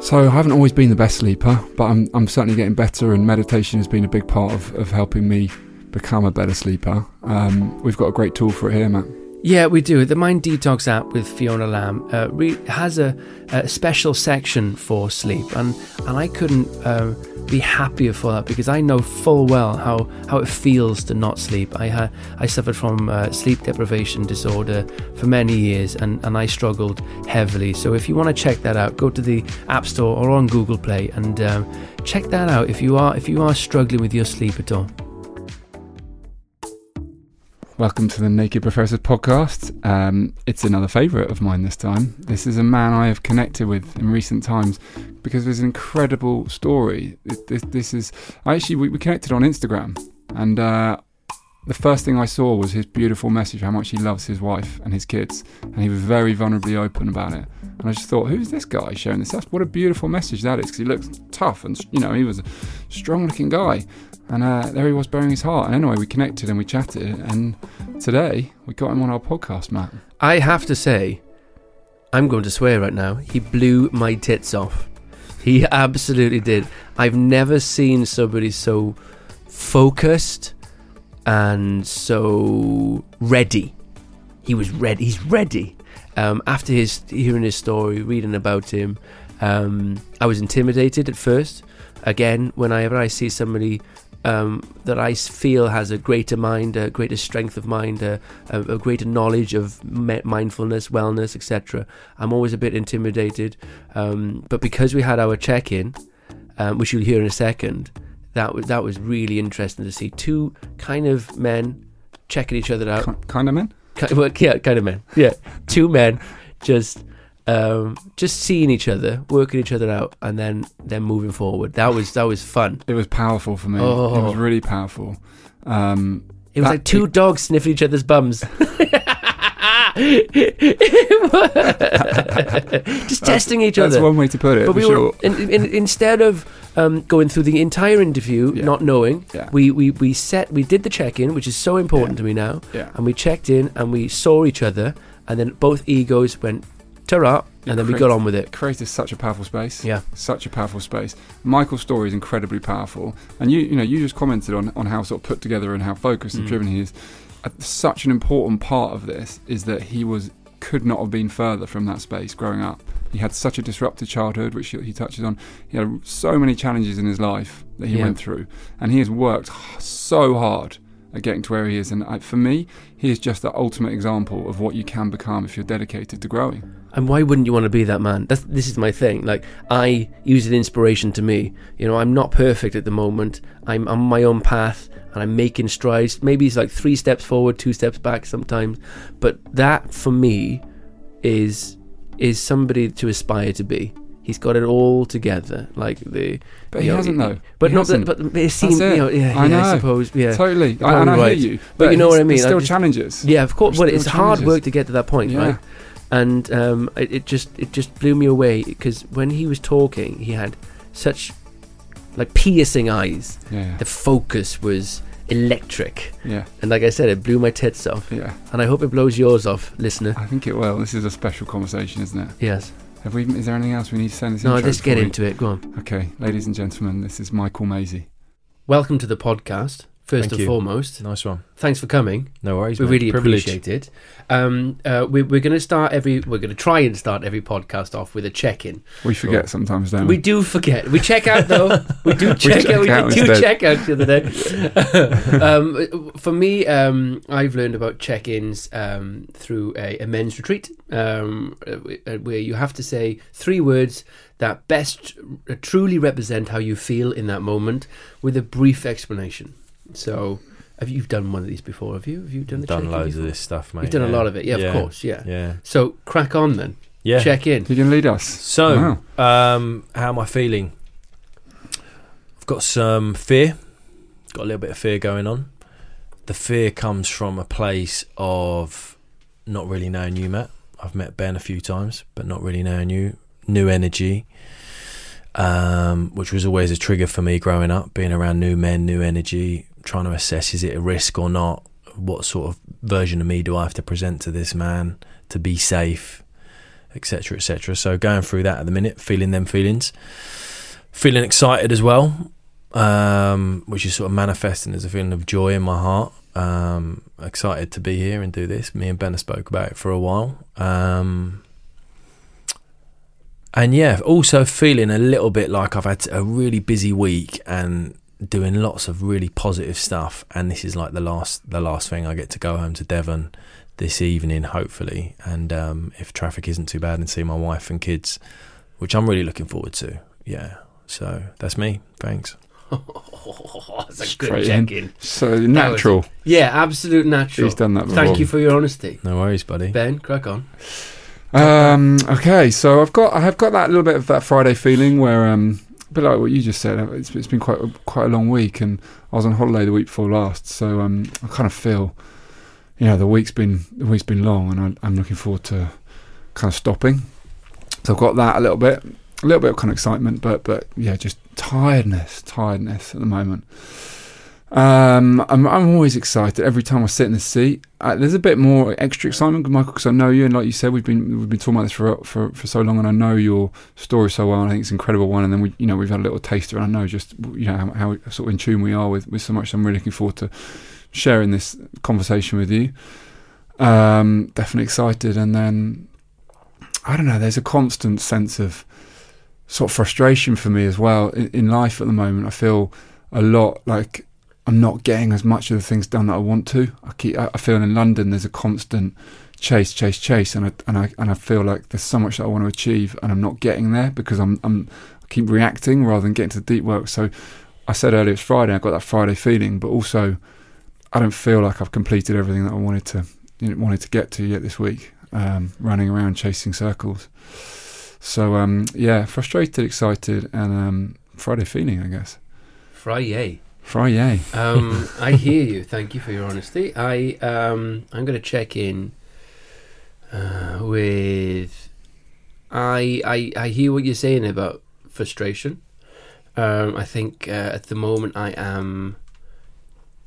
So I haven't always been the best sleeper, but I'm certainly getting better, and meditation has been a big part of helping me become a better sleeper. We've got a great tool for it here, Matt. Yeah, we do. The Mind Detox app with Fiona Lamb has a special section for sleep, and I couldn't be happier for that, because I know full well how it feels to not sleep. I suffered from sleep deprivation disorder for many years, and I struggled heavily. So if you want to check that out, go to the App Store or on Google Play and check that out if you are struggling with your sleep at all. Welcome to the Naked Professor podcast. It's another favourite of mine this time. This is a man I have connected with in recent times because there's an incredible story. We connected on Instagram, and the first thing I saw was his beautiful message, how much he loves his wife and his kids, and he was very vulnerably open about it. And I just thought, who's this guy showing this? What a beautiful message that is, because he looks tough, and he was a strong-looking guy. And there he was, bearing his heart. And anyway, we connected and we chatted. And today, we got him on our podcast, Matt. I have to say, I'm going to swear right now, he blew my tits off. He absolutely did. I've never seen somebody so focused and so ready. He was ready. He's ready. After hearing his story, reading about him, I was intimidated at first. Again, whenever I see somebody that I feel has a greater mind, a greater strength of mind, a greater knowledge of mindfulness, wellness, etc., I'm always a bit intimidated. But because we had our check-in, which you'll hear in a second, that was really interesting to see. Two kind of men checking each other out. Kind of men? Kind of men. Yeah, two men just seeing each other, working each other out, and then moving forward. That was fun. It was powerful for me. Oh. It was really powerful. It was like two dogs sniffing each other's bums. Just testing each other. That's one way to put it. But we were instead of going through the entire interview not knowing, we did the check-in, which is so important to me now. Yeah. And we checked in and we saw each other, and then both egos went ta-ra, and then we got on with it. Created such a powerful space. Yeah. Such a powerful space. Michael's story is incredibly powerful. And you just commented on how sort of put together and how focused and driven he is. Such an important part of this is that he could not have been further from that space growing up. He had such a disrupted childhood, which he touches on. He had so many challenges in his life that he went through. And he has worked so hard at getting to where he is. And for me, he is just the ultimate example of what you can become if you're dedicated to growing. And why wouldn't you want to be that man? This is my thing. Like, I use an inspiration to me. I'm not perfect at the moment. I'm on my own path, and I'm making strides. Maybe it's like 3 steps forward, 2 steps back sometimes. But that, for me, is somebody to aspire to be. He's got it all together. But he hasn't, though. But it seems, I suppose. Yeah, totally. And I hear you. But you know what I mean? It's still challenges. Yeah, of course. Well, it's hard work to get to that point, right? And it just blew me away, because when he was talking, he had such like piercing eyes. Yeah. The focus was electric. Yeah. And like I said, it blew my tits off. Yeah. And I hope it blows yours off, listener. I think it will. This is a special conversation, isn't it? Yes. Is there anything else we need to send this? No, let's get into it. Go on. Okay, ladies and gentlemen, this is Michael Maisey. Welcome to the podcast. first and foremost. Nice one. Thanks for coming. No worries. We really appreciate it. We're going to try and start every podcast off with a check-in. We forget sometimes, don't we? We do forget. We check out, though. We do check out the other day. For me, I've learned about check-ins through a men's retreat where you have to say 3 words that best truly represent how you feel in that moment with a brief explanation. So, have you done one of these before? Have you done the check-in? Done loads of this stuff, mate. You've done a lot of it, of course, yeah. So, crack on then. Yeah. Check in. You can lead us. So, how am I feeling? I've got some fear. Got a little bit of fear going on. The fear comes from a place of not really knowing you, Matt. I've met Ben a few times, but not really knowing you. New energy. Which was always a trigger for me growing up, being around new men, new energy, trying to assess, is it a risk or not? What sort of version of me do I have to present to this man to be safe, etc, etc. So going through that at the minute, feeling them feelings, feeling excited as well, which is sort of manifesting as a feeling of joy in my heart. Excited to be here and do this. Me and Ben have spoke about it for a while. And also feeling a little bit like I've had a really busy week and doing lots of really positive stuff, and this is like the last thing. I get to go home to Devon this evening, hopefully, and if traffic isn't too bad, and see my wife and kids, which I'm really looking forward to. Yeah, so that's me. Thanks. That's a straight good check-in. So natural. Absolute natural. He's done that before. Thank you for your honesty. No worries, buddy. Ben, crack on. Okay, so I have got that little bit of that Friday feeling where, a bit like what you just said, it's been quite a long week, and I was on holiday the week before last, so I kind of feel, the week's been long, and I'm looking forward to kind of stopping. So I've got that a little bit of kind of excitement, but just tiredness at the moment. I'm always excited every time I sit in the seat. There's a bit more extra excitement, Michael, because I know you, and like you said, we've been talking about this for so long, and I know your story so well, and I think it's an incredible one. And then we've had a little taster, and I know just how sort of in tune we are with so much. So I'm really looking forward to sharing this conversation with you. Definitely excited, and then I don't know. There's a constant sense of sort of frustration for me as well in life at the moment. I feel a lot like I'm not getting as much of the things done that I want to. I feel in London there's a constant chase, and I feel like there's so much that I want to achieve, and I'm not getting there because I keep reacting rather than getting to the deep work. So I said earlier it's Friday. I got that Friday feeling, but also I don't feel like I've completed everything that I wanted to get to yet this week. Running around chasing circles. So frustrated, excited, and Friday feeling, I guess. Friday. I hear you. Thank you for your honesty. I'm going to check in with. I hear what you're saying about frustration. I think at the moment I am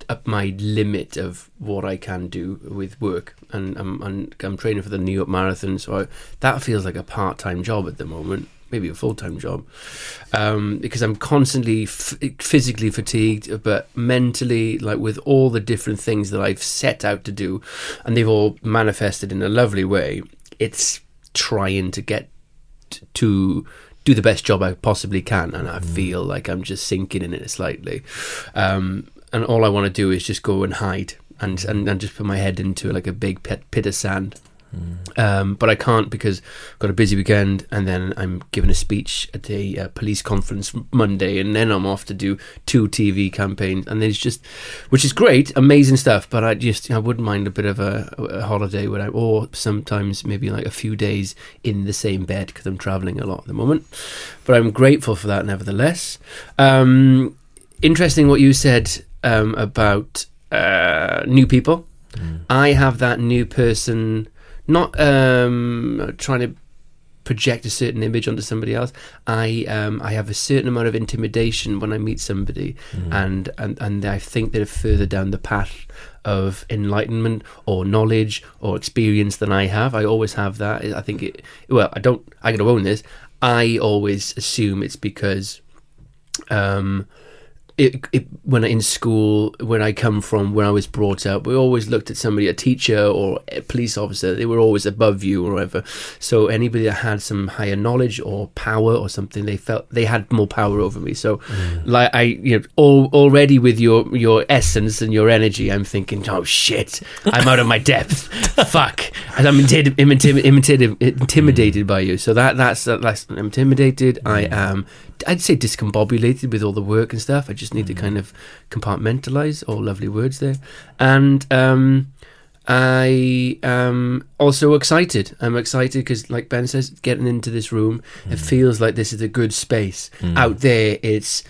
at my limit of what I can do with work, and I'm training for the New York Marathon, so that feels like a part-time job at the moment. Maybe a full-time job, because I'm constantly physically fatigued, but mentally, like with all the different things that I've set out to do, and they've all manifested in a lovely way, it's trying to get to do the best job I possibly can, and I feel like I'm just sinking in it slightly. And all I want to do is just go and hide and just put my head into like a big pit of sand. But I can't because I've got a busy weekend, and then I'm giving a speech at a police conference Monday, and then I'm off to do 2 TV campaigns, and there's just, which is great, amazing stuff, but I wouldn't mind a bit of a holiday or sometimes maybe like a few days in the same bed because I'm travelling a lot at the moment, but I'm grateful for that nevertheless. Interesting what you said about new people. I have that new person, not trying to project a certain image onto somebody else. I have a certain amount of intimidation when I meet somebody, and I think they're further down the path of enlightenment or knowledge or experience than I have. I always have that. I think it. Well, I gotta own this. I always assume it's because when in school, when I come from, when I was brought up, we always looked at somebody, a teacher or a police officer, they were always above you or whatever. So anybody that had some higher knowledge or power or something, they felt they had more power over me. So like I, you know, already with your essence and your energy, I'm thinking, oh shit, I'm out of my depth. Fuck. And I'm intimidated by you. So that's intimidated. I am, I'd say, discombobulated with all the work and stuff. I just need to kind of compartmentalize. All lovely words there. And I am also excited. I'm excited because, like Ben says, getting into this room, it feels like this is a good space. Out there, it's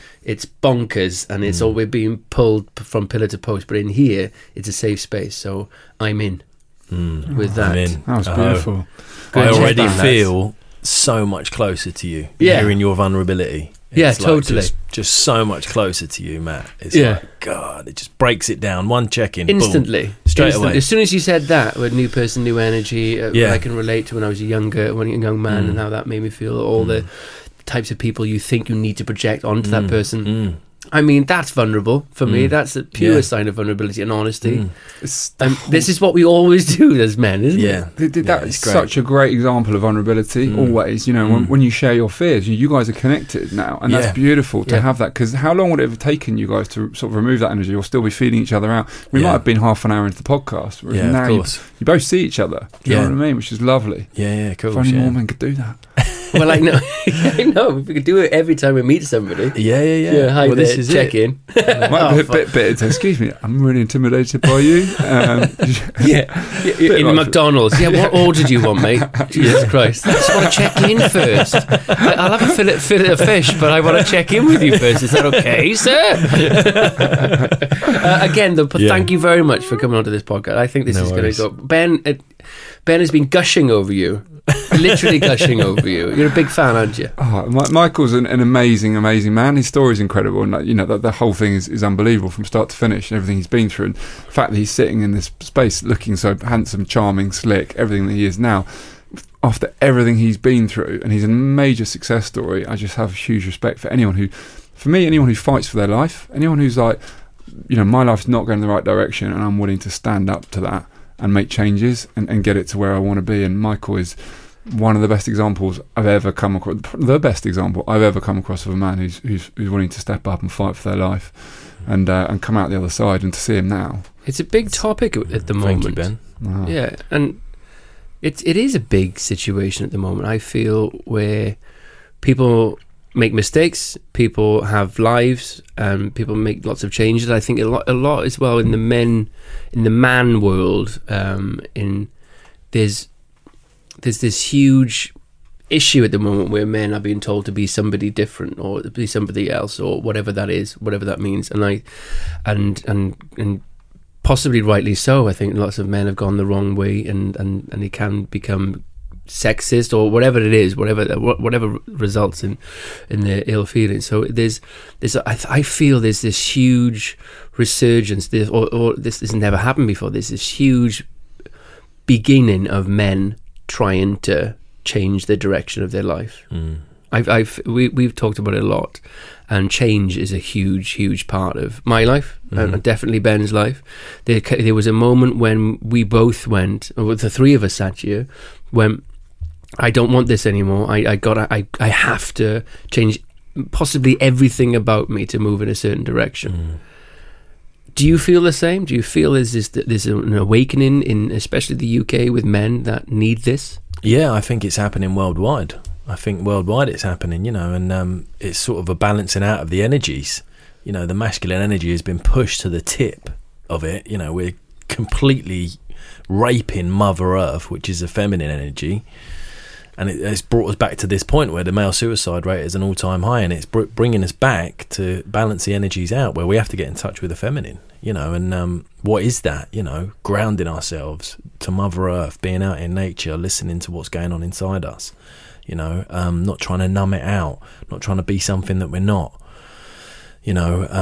bonkers and it's always being pulled from pillar to post. But in here, it's a safe space. So I'm in with that. That was beautiful. I already feel so much closer to you, hearing your vulnerability. It's totally. Just so much closer to you, Matt. It's like, God, it just breaks it down. One check-in, instantly, boom, straight away. As soon as you said that, with new person, new energy, I can relate to when I was a young man and how that made me feel. All the types of people you think you need to project onto that person. I mean, that's vulnerable for me. That's a pure sign of vulnerability and honesty. This is what we always do as men, isn't it? That's such a great example of vulnerability, always. You know, when you share your fears, you guys are connected now. And that's beautiful to have that. Because how long would it have taken you guys to sort of remove that energy or still be feeling each other out? We might have been half an hour into the podcast. Yeah, now of course. You both see each other. Do you know what I mean? Which is lovely. Yeah, cool. If only more men could do that. Well, like, no, I know. We could do it every time we meet somebody. Yeah, hi, well, this is check it. In. Might be a bit bitter. So, excuse me, I'm really intimidated by you. In like McDonald's. What order do you want, mate? Jesus Christ. That's why I check in first. I'll have a fillet of fish, but I want to check in with you first. Is that okay, sir? Thank you very much for coming onto this podcast. I think this is going to go. Ben has been gushing over you. Literally gushing over you. You're a big fan, aren't you? Oh, Michael's an amazing man. His story's incredible, and the whole thing is unbelievable from start to finish, and everything he's been through, and the fact that he's sitting in this space looking so handsome, charming, slick, everything that he is now after everything he's been through, and he's a major success story. I just have huge respect for anyone who fights for their life, anyone who's like, my life's not going in the right direction and I'm willing to stand up to that and make changes and get it to where I want to be. And Michael is one of the best examples I've ever come across, the best example I've ever come across of a man who's willing to step up and fight for their life and come out the other side, and to see him now. It's a big topic at the moment. Thank you, Ben. Wow. Yeah, and it is a big situation at the moment, I feel, where people make mistakes, people have lives, people make lots of changes. I think a lot as well in the man world. There's this huge issue at the moment where men are being told to be somebody different or to be somebody else or whatever that is, whatever that means. And I possibly rightly so. I think lots of men have gone the wrong way, and it can become sexist or whatever it is, whatever results in the ill feeling. So I feel there's this huge resurgence, this has never happened before. There's this huge beginning of men trying to change the direction of their life. We've talked about it a lot, and change is a huge part of my life and definitely Ben's life. There was a moment when we both went, or the three of us sat here, when I don't want this anymore. I have to change possibly everything about me to move in a certain direction. Do you feel the same? Do you feel there's an awakening in especially the UK with men that need this? Yeah, I think it's happening worldwide. And it's sort of a balancing out of the energies. The masculine energy has been pushed to the tip of it. We're completely raping Mother Earth, which is a feminine energy, and it's brought us back to this point where the male suicide rate is an all-time high, and it's bringing us back to balance the energies out, where we have to get in touch with the feminine, what is that, grounding ourselves to Mother Earth, being out in nature, listening to what's going on inside us, not trying to numb it out, not trying to be something that we're not. A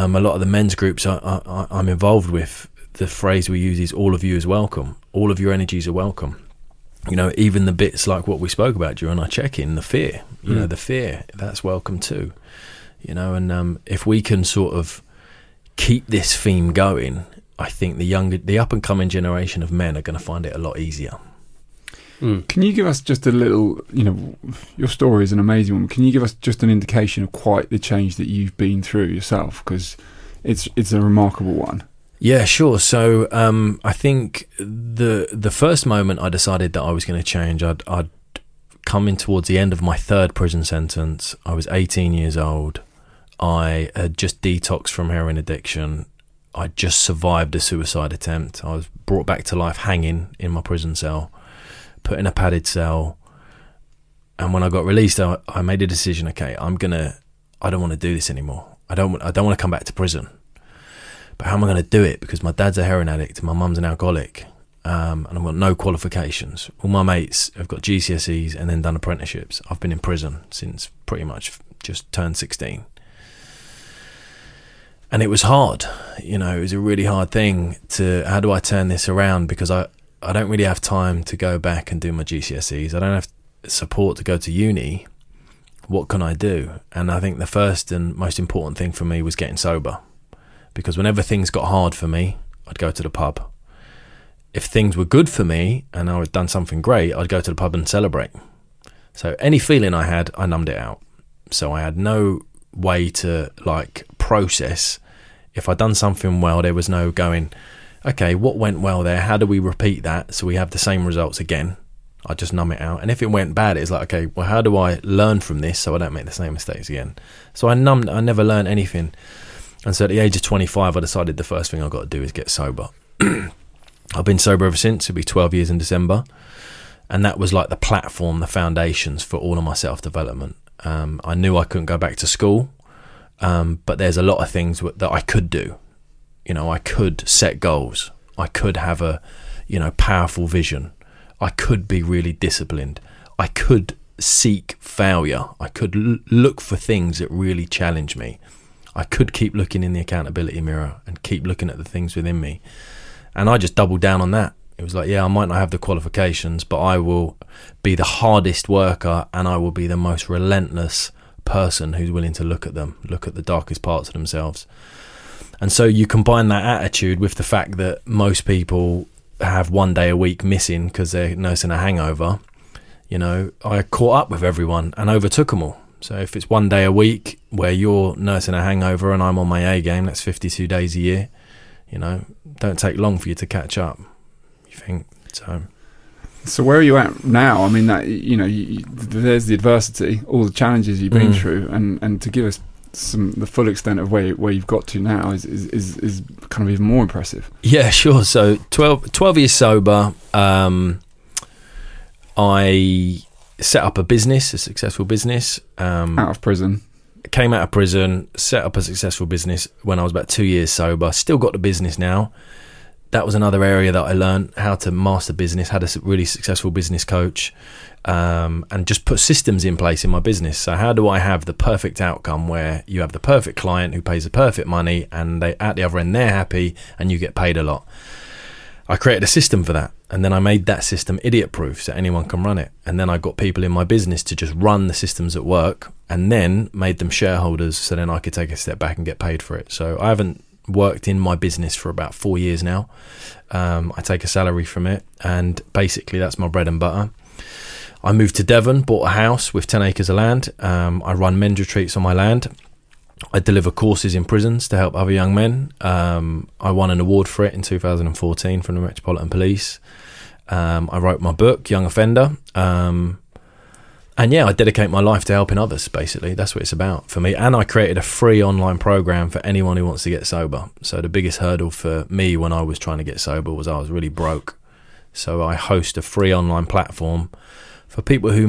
lot of the men's groups I'm involved with, the phrase we use is all of you is welcome, all of your energies are welcome. Even the bits like what we spoke about during our check-in, the fear, the fear, that's welcome too. And if we can sort of keep this theme going, I think the up and coming generation of men are going to find it a lot easier. Mm. Can you give us just a little, your story is an amazing one. Can you give us just an indication of quite the change that you've been through yourself? Because it's a remarkable one. Yeah, sure. So I think the first moment I decided that I was going to change, I'd come in towards the end of my third prison sentence. I was 18 years old. I had just detoxed from heroin addiction. I just survived a suicide attempt. I was brought back to life hanging in my prison cell, put in a padded cell. And when I got released, I made a decision, okay, I don't want to do this anymore. I don't want to come back to prison. But how am I going to do it? Because my dad's a heroin addict and my mum's an alcoholic. And I've got no qualifications. All my mates have got GCSEs and then done apprenticeships. I've been in prison since pretty much just turned 16. And it was hard, it was a really hard thing how do I turn this around? Because I don't really have time to go back and do my GCSEs. I don't have support to go to uni. What can I do? And I think the first and most important thing for me was getting sober, because whenever things got hard for me, I'd go to the pub. If things were good for me and I had done something great, I'd go to the pub and celebrate. So any feeling I had, I numbed it out. So I had no way to process. If I'd done something well, there was no going, okay, what went well there? How do we repeat that so we have the same results again? I just numb it out. And if it went bad, it's like, okay, well, how do I learn from this so I don't make the same mistakes again? So I never learned anything. And so at the age of 25, I decided the first thing I've got to do is get sober. I've been sober ever since. It'll be 12 years in December. And that was the platform, the foundations for all of my self-development. I knew I couldn't go back to school. But there's a lot of things that I could do. I could set goals. I could have a, powerful vision. I could be really disciplined. I could seek failure. I could look for things that really challenge me. I could keep looking in the accountability mirror and keep looking at the things within me. And I just doubled down on that. It was I might not have the qualifications, but I will be the hardest worker and I will be the most relentless person who's willing to look at the darkest parts of themselves. And so you combine that attitude with the fact that most people have 1 day a week missing because they're nursing a hangover. I caught up with everyone and overtook them all. So if it's 1 day a week where you're nursing a hangover and I'm on my A game, that's 52 days a year. Don't take long for you to catch up, you think. So where are you at now? I mean, there's the adversity, all the challenges you've been through, and to give us the full extent of where you've got to now is kind of even more impressive. Yeah, sure. So 12 years sober. I set up a business, a successful business. Out of prison. Came out of prison, set up a successful business when I was about 2 years sober. Still got the business now. That was another area that I learned how to master business, had a really successful business coach, and just put systems in place in my business. So how do I have the perfect outcome where you have the perfect client who pays the perfect money and they at the other end, they're happy and you get paid a lot? I created a system for that. And then I made that system idiot-proof so anyone can run it. And then I got people in my business to just run the systems at work and then made them shareholders so then I could take a step back and get paid for it. So I haven't worked in my business for about 4 years now. I take a salary from it and basically that's my bread and butter. I moved to Devon, bought a house with 10 acres of land. I run men's retreats on my land. I deliver courses in prisons to help other young men. I won an award for it in 2014 from the Metropolitan Police. I wrote my book, Young Offender. And yeah, I dedicate my life to helping others, basically. That's what it's about for me. And I created a free online program for anyone who wants to get sober. So the biggest hurdle for me when I was trying to get sober was I was really broke. So I host a free online platform for people who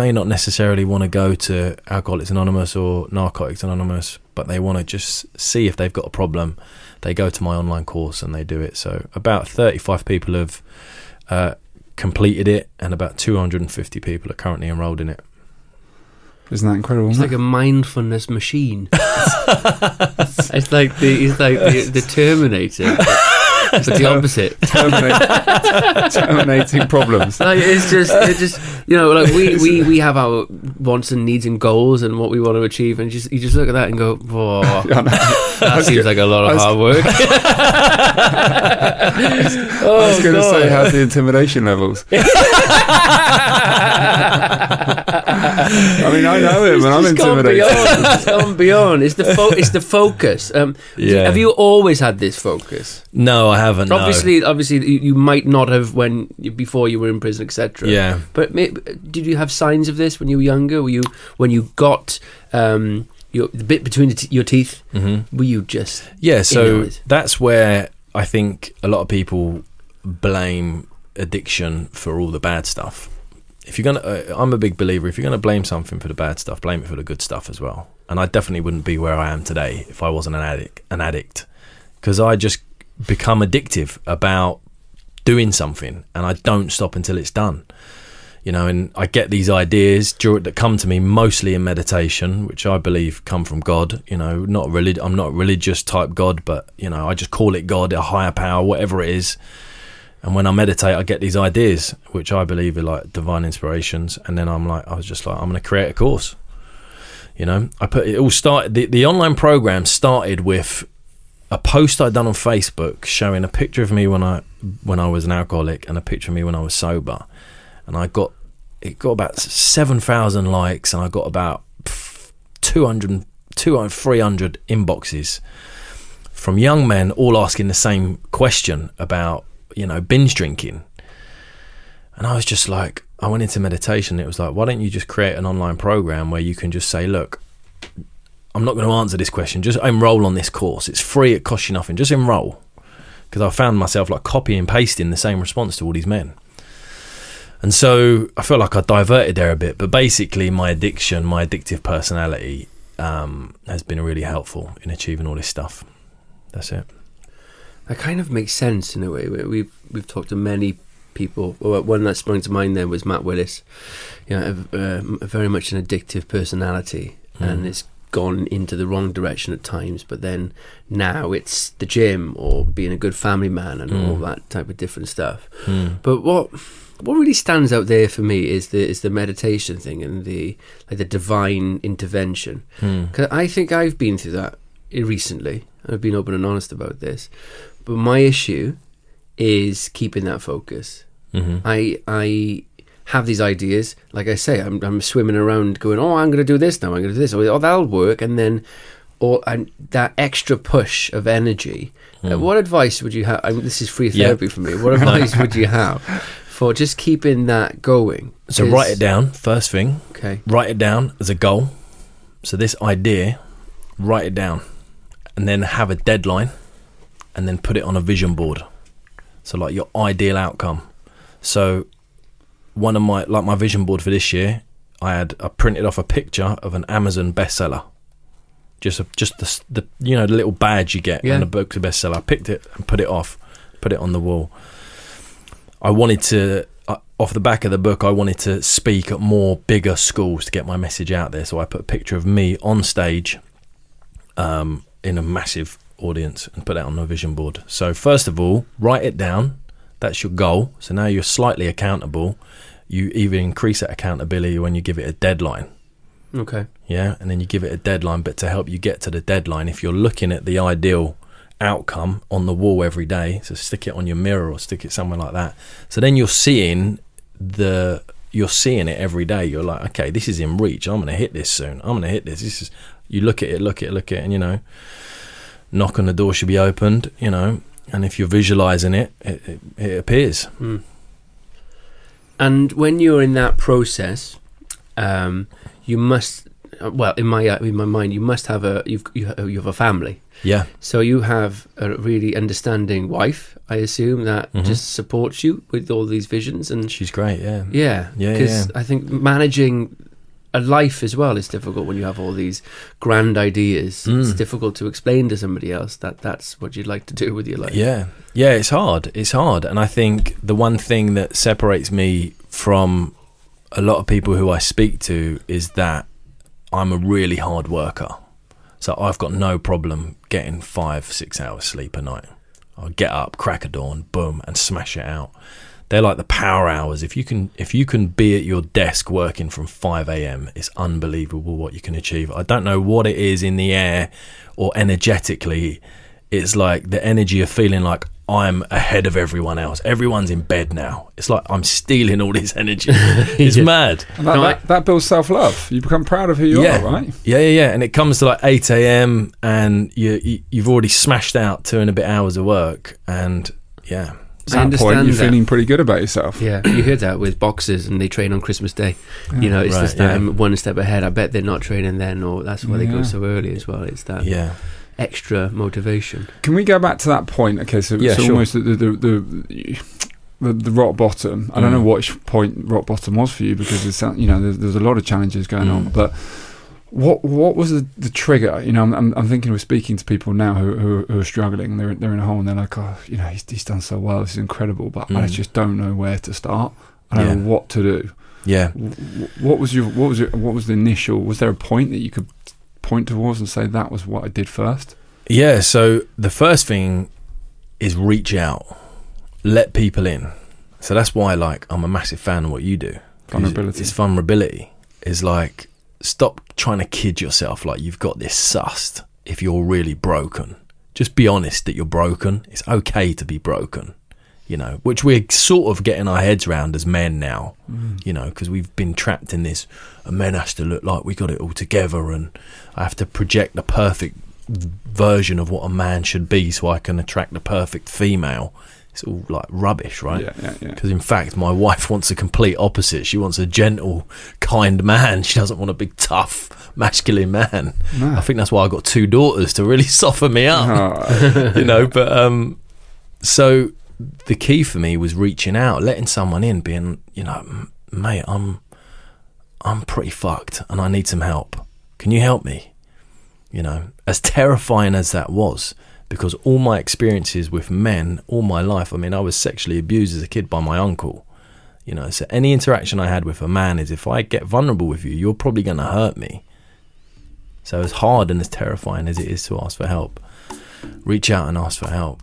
may not necessarily want to go to Alcoholics Anonymous or Narcotics Anonymous, but they want to just see if they've got a problem. They go to my online course and they do it. So about 35 people have completed it, and about 250 people are currently enrolled in it. Isn't that incredible? It's like a mindfulness machine. It's like the Terminator. It's the opposite. Terminating problems. Like, it's just you know, like we have our wants and needs and goals and what we want to achieve, and you just look at that and go, oh, that seems like a lot of hard work. I was going to say, how's the intimidation levels? I mean, I know him, and I'm intimidated. It's gone beyond. It's the focus. Have you always had this focus? No, I haven't. Obviously, you might not have before you were in prison, etc. Yeah. But did you have signs of this when you were younger? Were you when you got the bit between your teeth? Mm-hmm. Were you just So that's where I think a lot of people blame addiction for all the bad stuff. If you're gonna, I'm a big believer. If you're gonna blame something for the bad stuff, blame it for the good stuff as well. And I definitely wouldn't be where I am today if I wasn't an addict, because I just become addictive about doing something, and I don't stop until it's done. You know, and I get these ideas that come to me mostly in meditation, which I believe come from God. You know, I'm not religious type God, but you know, I just call it God, a higher power, whatever it is. And when I meditate, I get these ideas, which I believe are like divine inspirations. And then I'm going to create a course. You know, the online program started with a post I'd done on Facebook showing a picture of me when I was an alcoholic and a picture of me when I was sober. And it got about 7,000 likes, and I got about 200, 300 inboxes from young men all asking the same question about, you know, binge drinking. And I was just like, I went into meditation. It was like, why don't you just create an online program where you can just say, look, I'm not going to answer this question, just enroll on this course, it's free, it costs you nothing, just enroll. Because I found myself like copy and pasting the same response to all these men, and so I feel like I diverted there a bit. But basically my addictive personality has been really helpful in achieving all this stuff. That's it. That kind of makes sense in a way. We've talked to many people. One that sprung to mind then was Matt Willis. You know, very much an addictive personality, and it's gone into the wrong direction at times. But then now it's the gym or being a good family man and all that type of different stuff. Mm. But what really stands out there for me is the meditation thing and the divine intervention. Because I think I've been through that recently. I've been open and honest about this. But my issue is keeping that focus. Mm-hmm. I have these ideas. Like I say, I'm swimming around going, oh, I'm going to do this now, I'm going to do this, or, oh, that'll work. And then that extra push of energy. What advice would you have? This is free therapy for me. What advice would you have for just keeping that going? So write it down, first thing. Okay. Write it down as a goal. So this idea, write it down. And then have a deadline, and then put it on a vision board. So like your ideal outcome. So one of my vision board for this year, I printed off a picture of an Amazon bestseller. Just the you know, the little badge you get when a book's a bestseller. I picked it and put it on the wall. I wanted to, off the back of the book, I wanted to speak at more bigger schools to get my message out there. So I put a picture of me on stage, in a massive audience, and put that on a vision board. So first of all, write it down. That's your goal. So now you're slightly accountable. You even increase that accountability when you give it a deadline. Okay. Yeah, and then you give it a deadline, but to help you get to the deadline, if you're looking at the ideal outcome on the wall every day, so stick it on your mirror or stick it somewhere like that. So then you're seeing it every day. You're like, okay, this is in reach. I'm going to hit this soon. I'm going to hit this. This is... You look at it, and, you know, knock on the door should be opened, you know, and if you're visualising it appears. Mm. And when you're in that process, you must, well, in my mind, you must have you have a family. Yeah. So you have a really understanding wife, I assume, that just supports you with all these visions. And she's great, yeah. Yeah. Yeah, because I think managing... A life as well is difficult when you have all these grand ideas. It's difficult to explain to somebody else that's what you'd like to do with your life. Yeah, it's hard. And I think the one thing that separates me from a lot of people who I speak to is that I'm a really hard worker. So I've got no problem getting 5-6 hours sleep a night. I'll get up, crack a dawn, boom, and smash it out. They're like the power hours. If you can be at your desk working from 5 a.m, it's unbelievable what you can achieve. I don't know what it is in the air or energetically. It's like the energy of feeling like I'm ahead of everyone else. Everyone's in bed now. It's like I'm stealing all this energy. It's mad. And that builds self-love. You become proud of who you are, right? Yeah. And it comes to like 8 a.m. and you've already smashed out 2.5 hours of work. And yeah. At that point, you're feeling pretty good about yourself. Yeah, you hear that with boxers, and they train on Christmas Day. Yeah. You know, it's just that I'm one step ahead. I bet they're not training then, or that's why they go so early as well. It's that extra motivation. Can we go back to that point? Okay, so it's almost the rock bottom. I don't know which point rock bottom was for you, because it's, you know, there's a lot of challenges going on, but. What was the trigger? You know, I'm thinking we're speaking to people now who are struggling. They're in a hole and they're like, oh, you know, he's done so well. This is incredible, but I just don't know where to start. I don't know what to do. Yeah. What was the initial? Was there a point that you could point towards and say that was what I did first? Yeah. So the first thing is reach out, let people in. So that's why, like, I'm a massive fan of what you do. Vulnerability. It's vulnerability. It's like. Stop trying to kid yourself like you've got this sussed. If you're really broken, just be honest that you're broken. It's okay to be broken, you know, which we're sort of getting our heads around as men now, you know, because we've been trapped in this, a man has to look like we got it all together, and I have to project the perfect version of what a man should be so I can attract the perfect female. It's all like rubbish, right? Because in fact, my wife wants the complete opposite. She wants a gentle, kind man. She doesn't want a big, tough, masculine man. No. I think that's why I got 2 daughters, to really soften me up. Oh. You know, but so the key for me was reaching out, letting someone in, being, you know, mate, I'm pretty fucked and I need some help. Can you help me? You know, as terrifying as that was. Because all my experiences with men, all my life, I mean, I was sexually abused as a kid by my uncle, you know, so any interaction I had with a man is, if I get vulnerable with you, you're probably going to hurt me. So as hard and as terrifying as it is to ask for help, reach out and ask for help.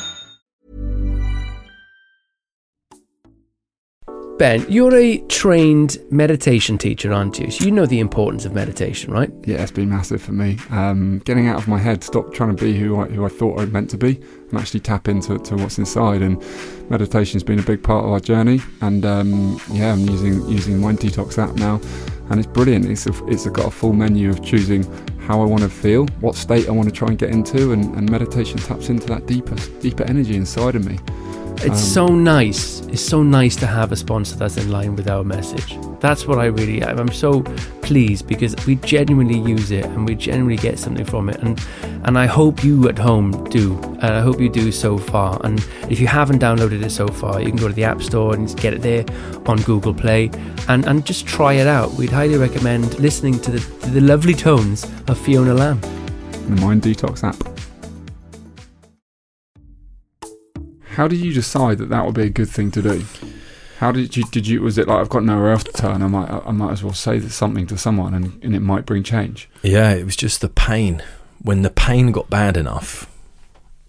Ben, you're a trained meditation teacher, aren't you? So you know the importance of meditation, right? Yeah, it's been massive for me. Getting out of my head, stop trying to be who I thought I was meant to be, and actually tap into what's inside. And meditation's been a big part of our journey. And I'm using Mind Detox app now, and it's brilliant. It's got a full menu of choosing how I want to feel, what state I want to try and get into, and meditation taps into that deeper energy inside of me. It's so nice to have a sponsor that's in line with our message. That's what I really am. I'm so pleased because we genuinely use it and we genuinely get something from it, and I hope you at home do, and I hope you do so far. And if you haven't downloaded it so far, you can go to the App Store and get it there on Google Play and just try it out. We'd highly recommend listening to the lovely tones of Fiona Lamb. The Mind Detox app. How did you decide that would be a good thing to do? How did you was it like, I've got nowhere else to turn, I might as well say something to someone and it might bring change? Yeah, it was just the pain. When the pain got bad enough,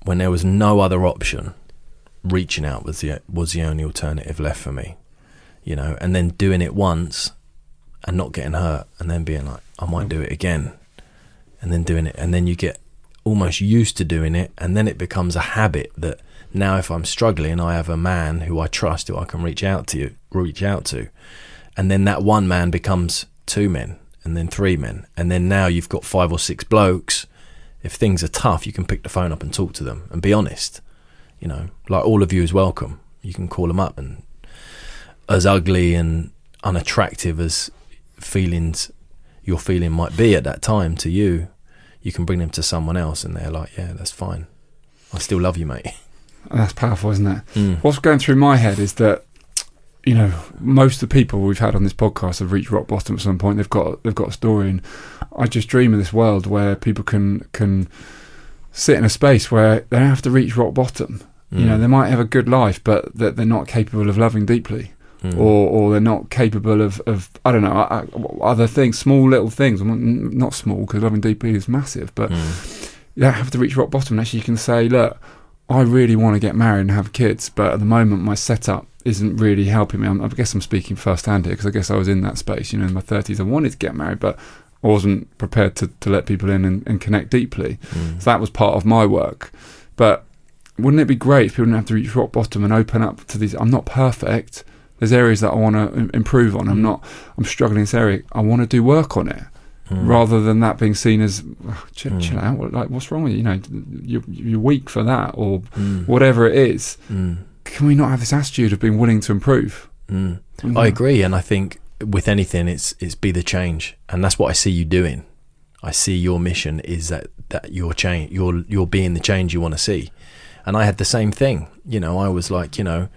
when there was no other option, reaching out was the only alternative left for me, you know. And then doing it once and not getting hurt, and then being like, I might do it again, and then doing it, and then you get almost used to doing it, and then it becomes a habit that now if I'm struggling, I have a man who I trust, who I can reach out to, and then that one man becomes two men, and then three men, and then now you've got five or six blokes. If things are tough, you can pick the phone up and talk to them and be honest. You know, like, all of you is welcome. You can call them up, and as ugly and unattractive as your feeling might be at that time to you, you can bring them to someone else, and they're like, yeah, that's fine. I still love you, mate. That's powerful, isn't it? Mm. What's going through my head is that, you know, most of the people we've had on this podcast have reached rock bottom at some point. They've got a story, and I just dream of this world where people can sit in a space where they don't have to reach rock bottom. Mm. You know, they might have a good life, but that they're not capable of loving deeply, or they're not capable of I don't know, other things, small little things. I'm not small, because loving deeply is massive, but you don't have to reach rock bottom. Actually, you can say, look, I really want to get married and have kids, but at the moment my setup isn't really helping me. I guess I'm speaking firsthand here, because I guess I was in that space, you know, in my 30s. I wanted to get married, but I wasn't prepared to let people in and connect deeply. So that was part of my work. But wouldn't it be great if people didn't have to reach rock bottom and open up to these? I'm not perfect. There's areas that I want to improve on. I'm struggling in this area. I want to do work on it. Rather than that being seen as, oh, chill out, like, what's wrong with you? You know, you're weak for that, or whatever it is. Can we not have this attitude of being willing to improve? I agree, and I think with anything, it's be the change, and that's what I see you doing. I see your mission is that you're being the change you want to see. And I had the same thing. You know, I was like, you know,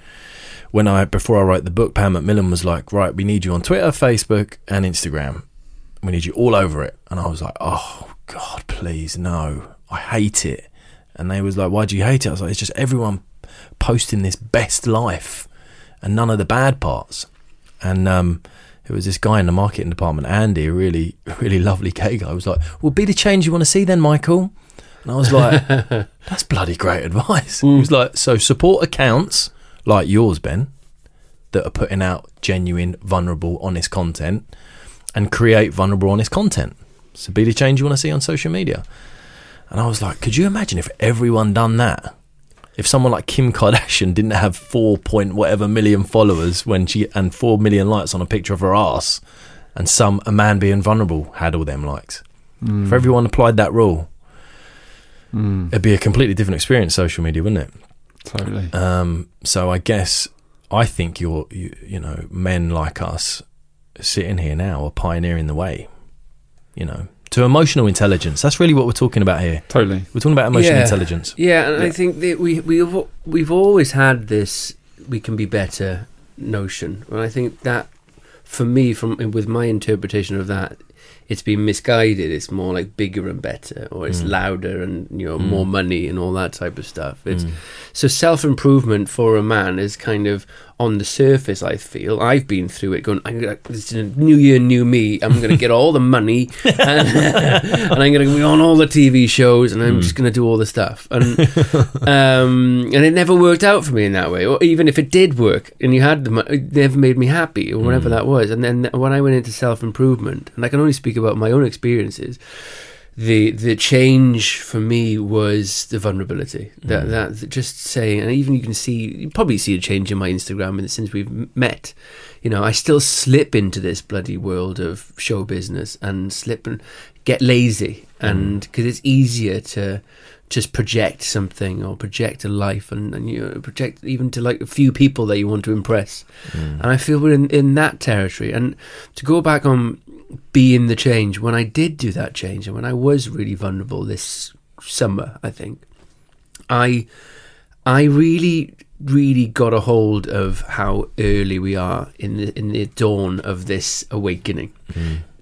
before I write the book, Pam McMillan was like, right, we need you on Twitter, Facebook, and Instagram. We need you all over it. And I was like, oh God, please, no, I hate it. And they was like, why do you hate it? I was like, it's just everyone posting this best life and none of the bad parts. And it was this guy in the marketing department, Andy, a really, really lovely gay guy, was like, well, be the change you want to see then, Michael. And I was like, that's bloody great advice. He was like, so support accounts like yours, Ben, that are putting out genuine, vulnerable, honest content, and create vulnerable, honest content. So be the change you want to see on social media. And I was like, could you imagine if everyone done that? If someone like Kim Kardashian didn't have 4 point whatever million followers when she and 4 million likes on a picture of her ass, and a man being vulnerable had all them likes. If everyone applied that rule, it'd be a completely different experience, social media, wouldn't it? Totally. So I guess, I think you know, men like us sitting here now are pioneering the way, you know, to emotional intelligence. That's really what we're talking about here. Totally. We're talking about emotional intelligence. Yeah, and I think that we've always had this we can be better notion. And I think that, for me, with my interpretation of that, it's been misguided. It's more like bigger and better, or it's louder and, you know, more money and all that type of stuff. It's so self-improvement for a man is kind of on the surface. I feel I've been through it, going, it's a new year, new me. I'm going to get all the money, and I'm going to be on all the TV shows, and I'm just going to do all the stuff. And and it never worked out for me in that way. Or even if it did work, and you had the money, it never made me happy, or whatever that was. And then when I went into self-improvement, and I can only speak about my own experiences, the change for me was the vulnerability, that just saying. And even you probably see a change in my Instagram since we've met. You know, I still slip into this bloody world of show business and slip and get lazy, and because it's easier to just project something, or project a life, and you know, project even to like a few people that you want to impress. And I feel we're in that territory. And to go back on being the change, when I did do that change, and when I was really vulnerable this summer, I think I really, really got a hold of how early we are in the dawn of this awakening.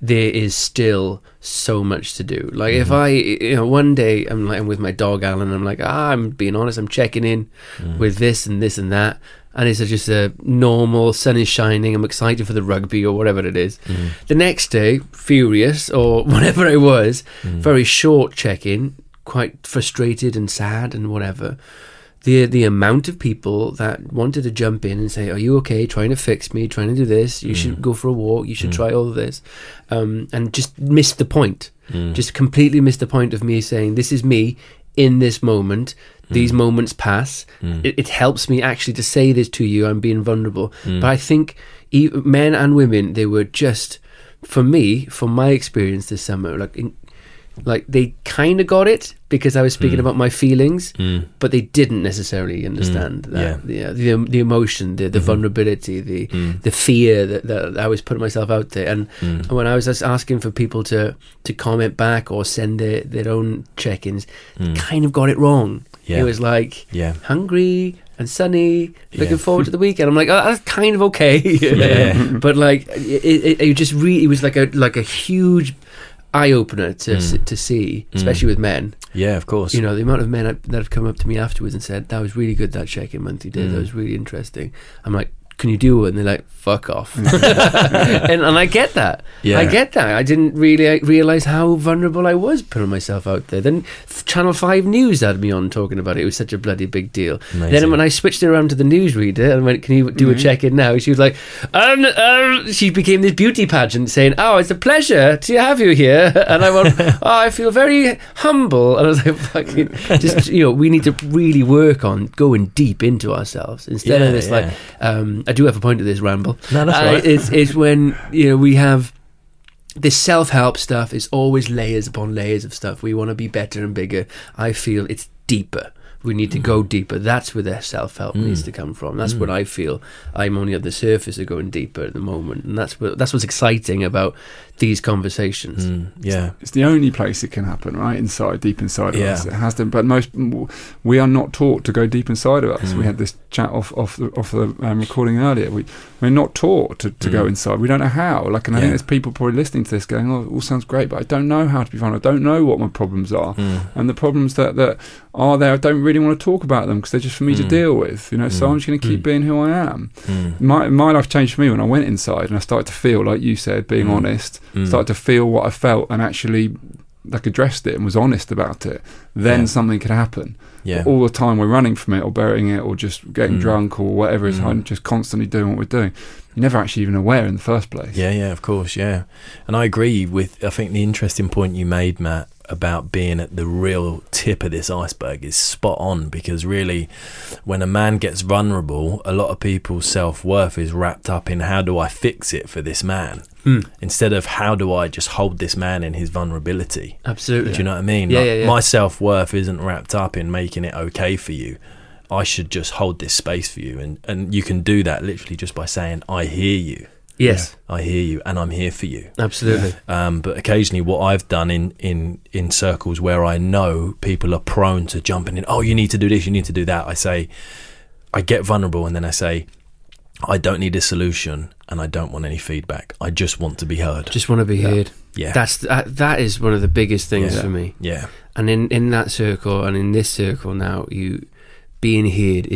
There is still so much to do. Like, if I, you know, one day I'm like, I'm with my dog Alan, and I'm like, I'm being honest, I'm checking in with this and this and that. and it's just a normal, sun is shining, I'm excited for the rugby or whatever it is. Mm. The next day, furious or whatever it was, very short check-in, quite frustrated and sad and whatever. The amount of people that wanted to jump in and say, are you okay, trying to fix me, trying to do this, you should go for a walk, you should try all of this, and just missed the point. Just completely missed the point of me saying, this is me in this moment, these moments pass. It helps me actually to say this to you, I'm being vulnerable. But I think men and women, they were just, for me, from my experience this summer, like they kind of got it because I was speaking about my feelings, but they didn't necessarily understand that. Yeah. The emotion, the vulnerability, the fear that I was putting myself out there. And when I was just asking for people to comment back or send their own check-ins, they kind of got it wrong. Yeah. It was like hungry and sunny, looking forward to the weekend. I'm like, oh, that's kind of okay, but like it just really was like a huge eye-opener to see, especially with men. Yeah, of course. You know, the amount of men that have come up to me afterwards and said, that was really good, that check-in month you did, that was really interesting. I'm like, can you do it? And they're like, fuck off. and I get that. Yeah. I get that. I didn't really realise how vulnerable I was putting myself out there. Then Channel 5 News had me on talking about it. It was such a bloody big deal. Amazing. Then when I switched it around to the newsreader and went, can you do a check-in now? She was like, she became this beauty pageant saying, oh, it's a pleasure to have you here. And I went, oh, I feel very humble. And I was like, fucking, just, you know, we need to really work on going deep into ourselves instead of this, like, I do have a point to this ramble. No, that's right. It's when, you know, we have this self-help stuff. It's always layers upon layers of stuff. We want to be better and bigger. I feel it's deeper. We need to go deeper. That's where their self-help needs to come from. That's what I feel. I'm only on the surface of going deeper at the moment. And that's what's exciting about these conversations. Yeah. It's the only place it can happen, right? Inside, deep inside of us. It has to, but we are not taught to go deep inside of us. We had this chat off the recording earlier. We're not taught to go inside. We don't know how. Like, and I think there's people probably listening to this going, oh, it all sounds great, but I don't know how to be vulnerable. I don't know what my problems are. And the problems that are there, I don't really want to talk about them because they're just for me to deal with, you know. So I'm just going to keep being who I am. My life changed for me when I went inside and I started to feel, like you said, being honest, started to feel what I felt and actually like addressed it and was honest about it. Then something could happen. But all the time we're running from it or burying it or just getting drunk or whatever is just constantly doing what we're doing. You're never actually even aware in the first place. Of course. And I agree with, I think the interesting point you made, Matt, about being at the real tip of this iceberg is spot on, because really when a man gets vulnerable, a lot of people's self-worth is wrapped up in how do I fix it for this man, instead of how do I just hold this man in his vulnerability. Absolutely. Do you know what I mean? My self-worth isn't wrapped up in making it okay for you. I should just hold this space for you, and you can do that literally just by saying, I hear you. Yes, I hear you, and I'm here for you. Absolutely. But occasionally what I've done in circles where I know people are prone to jumping in, oh, you need to do this, you need to do that, I say, I get vulnerable, and then I say, I don't need a solution and I don't want any feedback. I just want to be heard. Just want to be heard. Yeah. That is one of the biggest things for me. Yeah. And in that circle and in this circle now, you being heard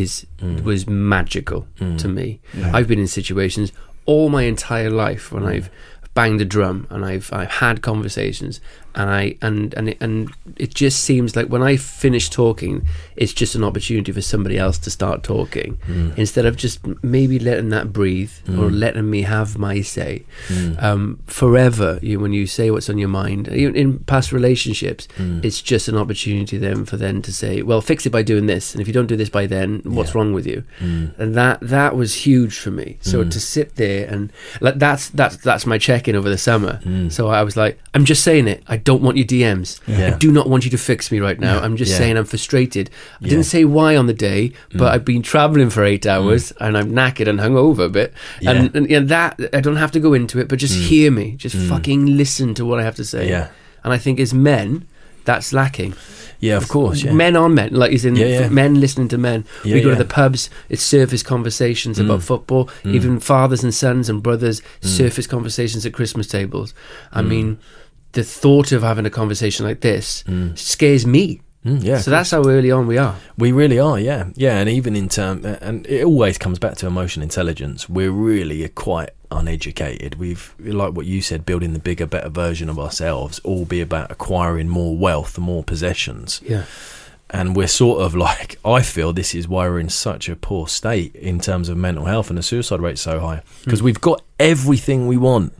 was magical to me. Yeah. I've been in situations all my entire life when I've banged a drum and I've had conversations and it just seems like when I finish talking, it's just an opportunity for somebody else to start talking instead of just maybe letting that breathe or letting me have my say. Forever, when you say what's on your mind, even in past relationships, it's just an opportunity then for them to say, well, fix it by doing this, and if you don't do this by then, what's wrong with you? And that was huge for me. So to sit there and like that's my check-in over the summer. So I was like, I'm just saying it. I don't want your DMs. I do not want you to fix me right now. I'm just saying I'm frustrated. I didn't say why on the day, but I've been travelling for 8 hours and I'm knackered and hungover a bit. And that, I don't have to go into it, but just hear me. Just fucking listen to what I have to say. And I think as men, that's lacking. Yeah, of course. Yeah. Men on men, like men listening to men. We go to the pubs, it's surface conversations about football, even fathers and sons and brothers, surface conversations at Christmas tables. I mean, the thought of having a conversation like this scares me. So that's how early on we are. We really are, yeah. Yeah, and even in terms, and it always comes back to emotional intelligence. We're really quite uneducated. We've, like what you said, building the bigger, better version of ourselves, all be about acquiring more wealth, more possessions. Yeah. And we're sort of like, I feel this is why we're in such a poor state in terms of mental health and the suicide rate's so high. Because we've got everything we want.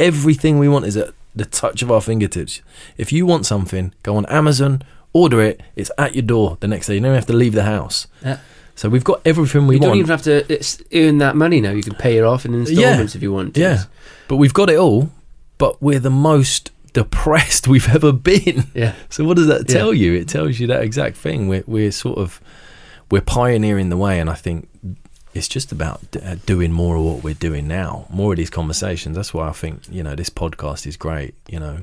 Everything we want is at the touch of our fingertips. If you want something, go on Amazon, order it, it's at your door the next day. You don't have to leave the house. Yeah. So we've got everything we want. You don't even have to earn that money now. You can pay it off in installments if you want to. Yeah, but we've got it all, but we're the most depressed we've ever been. Yeah. So what does that tell you? It tells you that exact thing. We're sort of, we're pioneering the way, and I think it's just about doing more of what we're doing now, more of these conversations. That's why I think, you know, this podcast is great, you know.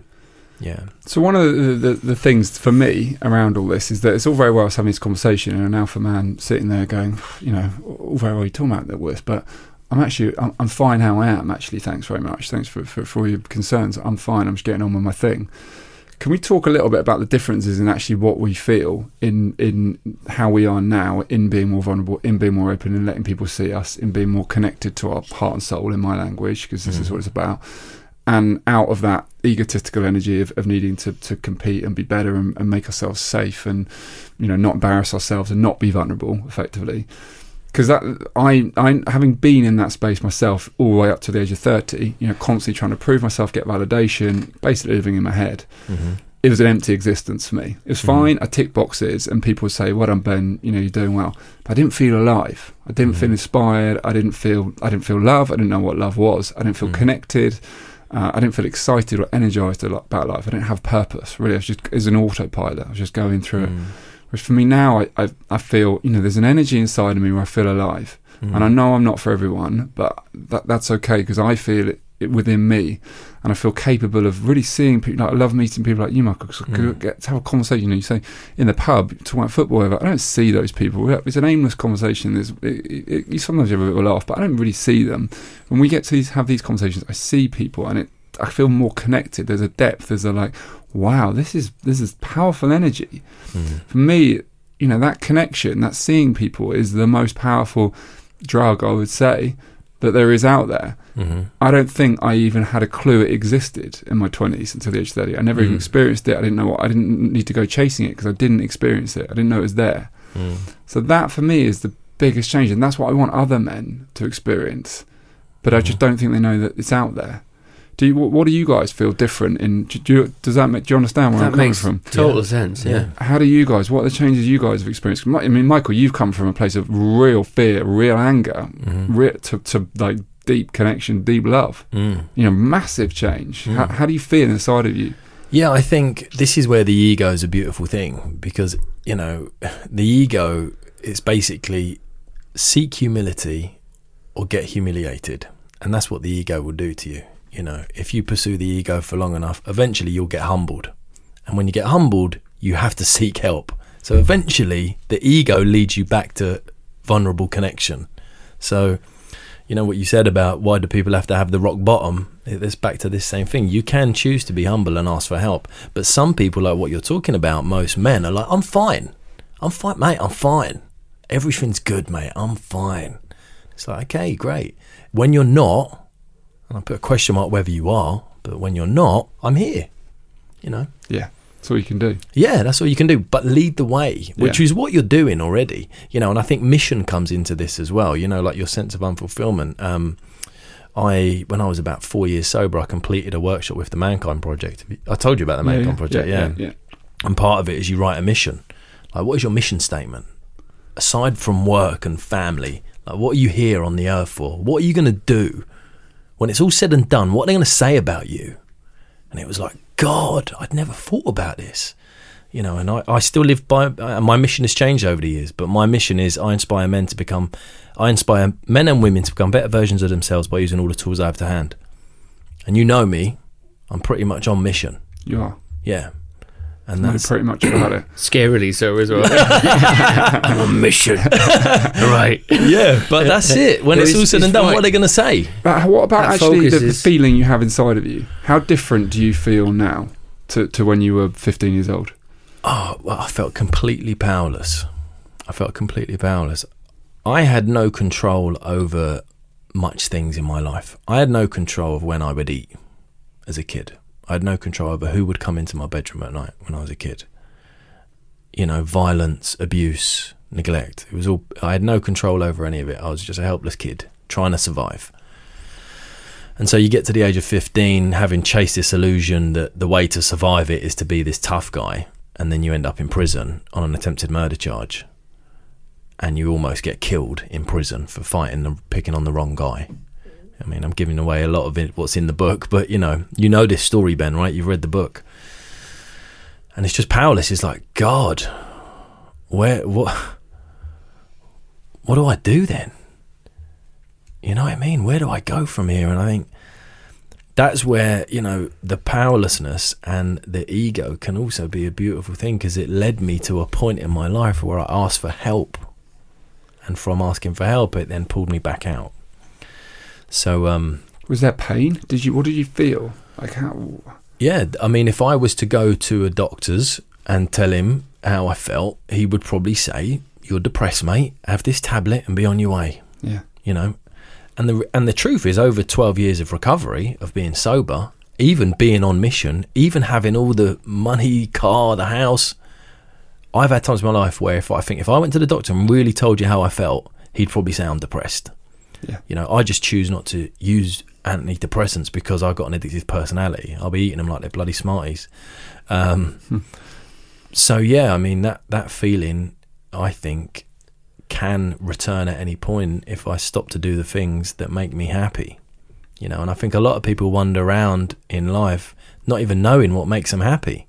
Yeah. So one of the things for me around all this is that it's all very well us having this conversation and an alpha man sitting there going, you know, all very well you're talking about the worst, but I'm fine how I am, actually. Thanks very much. Thanks for your concerns. I'm fine. I'm just getting on with my thing. Can we talk a little bit about the differences in actually what we feel in how we are now, in being more vulnerable, in being more open and letting people see us, in being more connected to our heart and soul, in my language, because this is what it's about. And out of that egotistical energy of needing to compete and be better and make ourselves safe and, you know, not embarrass ourselves and not be vulnerable, effectively. Because that I having been in that space myself all the way up to the age of 30, you know, constantly trying to prove myself, get validation, basically living in my head. Mm-hmm. It was an empty existence for me. It was fine. I tick boxes and people would say, well done, Ben, you know, you're doing well. But I didn't feel alive. I didn't feel inspired. I didn't feel love. I didn't know what love was. I didn't feel connected. I didn't feel excited or energised about life. I didn't have purpose, really. I was just as an autopilot. I was just going through it. Whereas for me now, I feel, you know, there's an energy inside of me where I feel alive. And I know I'm not for everyone, but that's okay, because I feel it within me, and I feel capable of really seeing people. Like, I love meeting people like you, Michael, because I get to have a conversation. You know, you say in the pub, talking about football, I don't see those people. It's an aimless conversation. You sometimes have a bit of a laugh, but I don't really see them. When we get to have these conversations, I see people, and I feel more connected. There's a depth. There's a like, wow, this is powerful energy. For me, you know, that connection, that seeing people is the most powerful drug, I would say, that there is out there. I don't think I even had a clue it existed in my 20s until the age of 30. I never even experienced it. I didn't need to go chasing it because I didn't experience it. I didn't know it was there. So that for me is the biggest change, and that's what I want other men to experience, but I just don't think they know that it's out there. What do you guys feel different in? Do you understand where that I'm coming from? Total sense, yeah. How do you guys? What are the changes you guys have experienced? I mean, Michael, you've come from a place of real fear, real anger, to like deep connection, deep love. You know, massive change. How do you feel inside of you? Yeah, I think this is where the ego is a beautiful thing, because, you know, the ego is basically seek humility or get humiliated, and that's what the ego will do to you. You know, if you pursue the ego for long enough, eventually you'll get humbled. And when you get humbled, you have to seek help. So eventually the ego leads you back to vulnerable connection. So, you know, what you said about why do people have to have the rock bottom? It's back to this same thing. You can choose to be humble and ask for help. But some people, like what you're talking about, most men are like, I'm fine. I'm fine, mate. I'm fine. Everything's good, mate. I'm fine. It's like, okay, great. When you're not, and I put a question mark whether you are, but when you're not, I'm here, you know? Yeah, that's all you can do. Yeah, that's all you can do, but lead the way, which is what you're doing already, you know, and I think mission comes into this as well, you know, like your sense of unfulfillment. When I was about 4 years sober, I completed a workshop with the Mankind Project. I told you about the Mankind Project, And part of it is you write a mission. Like, what is your mission statement? Aside from work and family, like, what are you here on the earth for? What are you going to do? When it's all said and done, what are they going to say about you? And it was like, God, I'd never thought about this. You know, and I still live by, my mission has changed over the years, but my mission is I inspire men and women to become better versions of themselves by using all the tools I have to hand. And you know me, I'm pretty much on mission. You are? Yeah. And that's pretty much about it. Scarily so as well. I'm on mission. Right. Yeah, but that's it. When it's all said and done, what are they going to say? But what about that actually the feeling you have inside of you? How different do you feel now to when you were 15 years old? I felt completely powerless. I had no control over much things in my life. I had no control of when I would eat as a kid. I had no control over who would come into my bedroom at night when I was a kid. You know, violence, abuse, neglect. It was all. I had no control over any of it. I was just a helpless kid trying to survive. And so you get to the age of 15, having chased this illusion that the way to survive it is to be this tough guy, and then you end up in prison on an attempted murder charge, and you almost get killed in prison for fighting and picking on the wrong guy. I mean, I'm giving away a lot of it, what's in the book, but you know this story, Ben, right? You've read the book. And it's just powerless. It's like, God, what do I do then? You know what I mean? Where do I go from here? And I think that's where, the powerlessness and the ego can also be a beautiful thing, because it led me to a point in my life where I asked for help. And from asking for help, it then pulled me back out. So was there pain? What did you feel? Like how? Yeah, I mean, if I was to go to a doctor's and tell him how I felt, he would probably say, "You're depressed, mate. Have this tablet and be on your way." Yeah, And the truth is, over 12 years of recovery, of being sober, even being on mission, even having all the money, car, the house, I've had times in my life where if I went to the doctor and really told you how I felt, he'd probably say I'm depressed. Yeah. I just choose not to use antidepressants because I've got an addictive personality. I'll be eating them like they're bloody Smarties. So, yeah, I mean, that feeling, I think, can return at any point if I stop to do the things that make me happy. And I think a lot of people wander around in life not even knowing what makes them happy.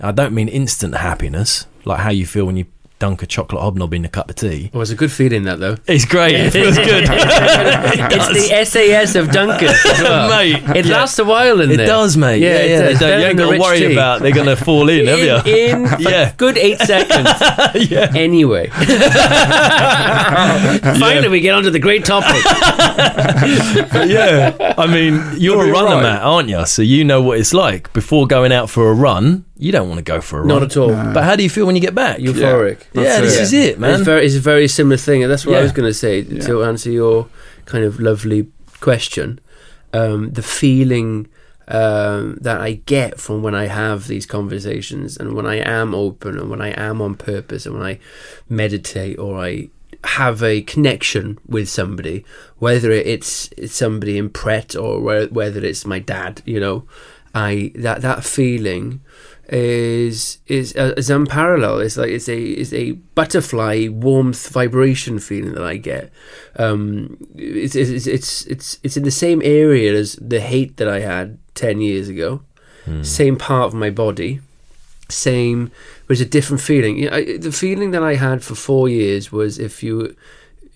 I don't mean instant happiness, like how you feel when you dunk a chocolate hobnob in a cup of tea. Well, it's a good feeling, that, though. It's great. It feels good. It's the SAS of dunkers as well. Mate. It lasts a while in there. It does, mate. Yeah. You ain't got to worry about they're going to fall in, have you? In good 8 seconds. Yeah. Anyway. Finally, we get onto the great topic. Yeah. I mean, you're a runner, right, Matt, aren't you? So you know what it's like. Before going out for a run, you don't want to go for a run. Not at all. No. But how do you feel when you get back? Euphoric. Yeah, this is it, man. It's a very similar thing, and that's what I was going to say to answer your kind of lovely question. The feeling that I get from when I have these conversations, and when I am open, and when I am on purpose, and when I meditate, or I have a connection with somebody, whether it's somebody in Pret or whether it's my dad, that feeling is unparalleled. It's like it's a butterfly warmth vibration feeling that I get. It's in the same area as the hate that I had 10 years ago. Same part of my body, same, but it's a different feeling. The feeling that I had for 4 years was if you're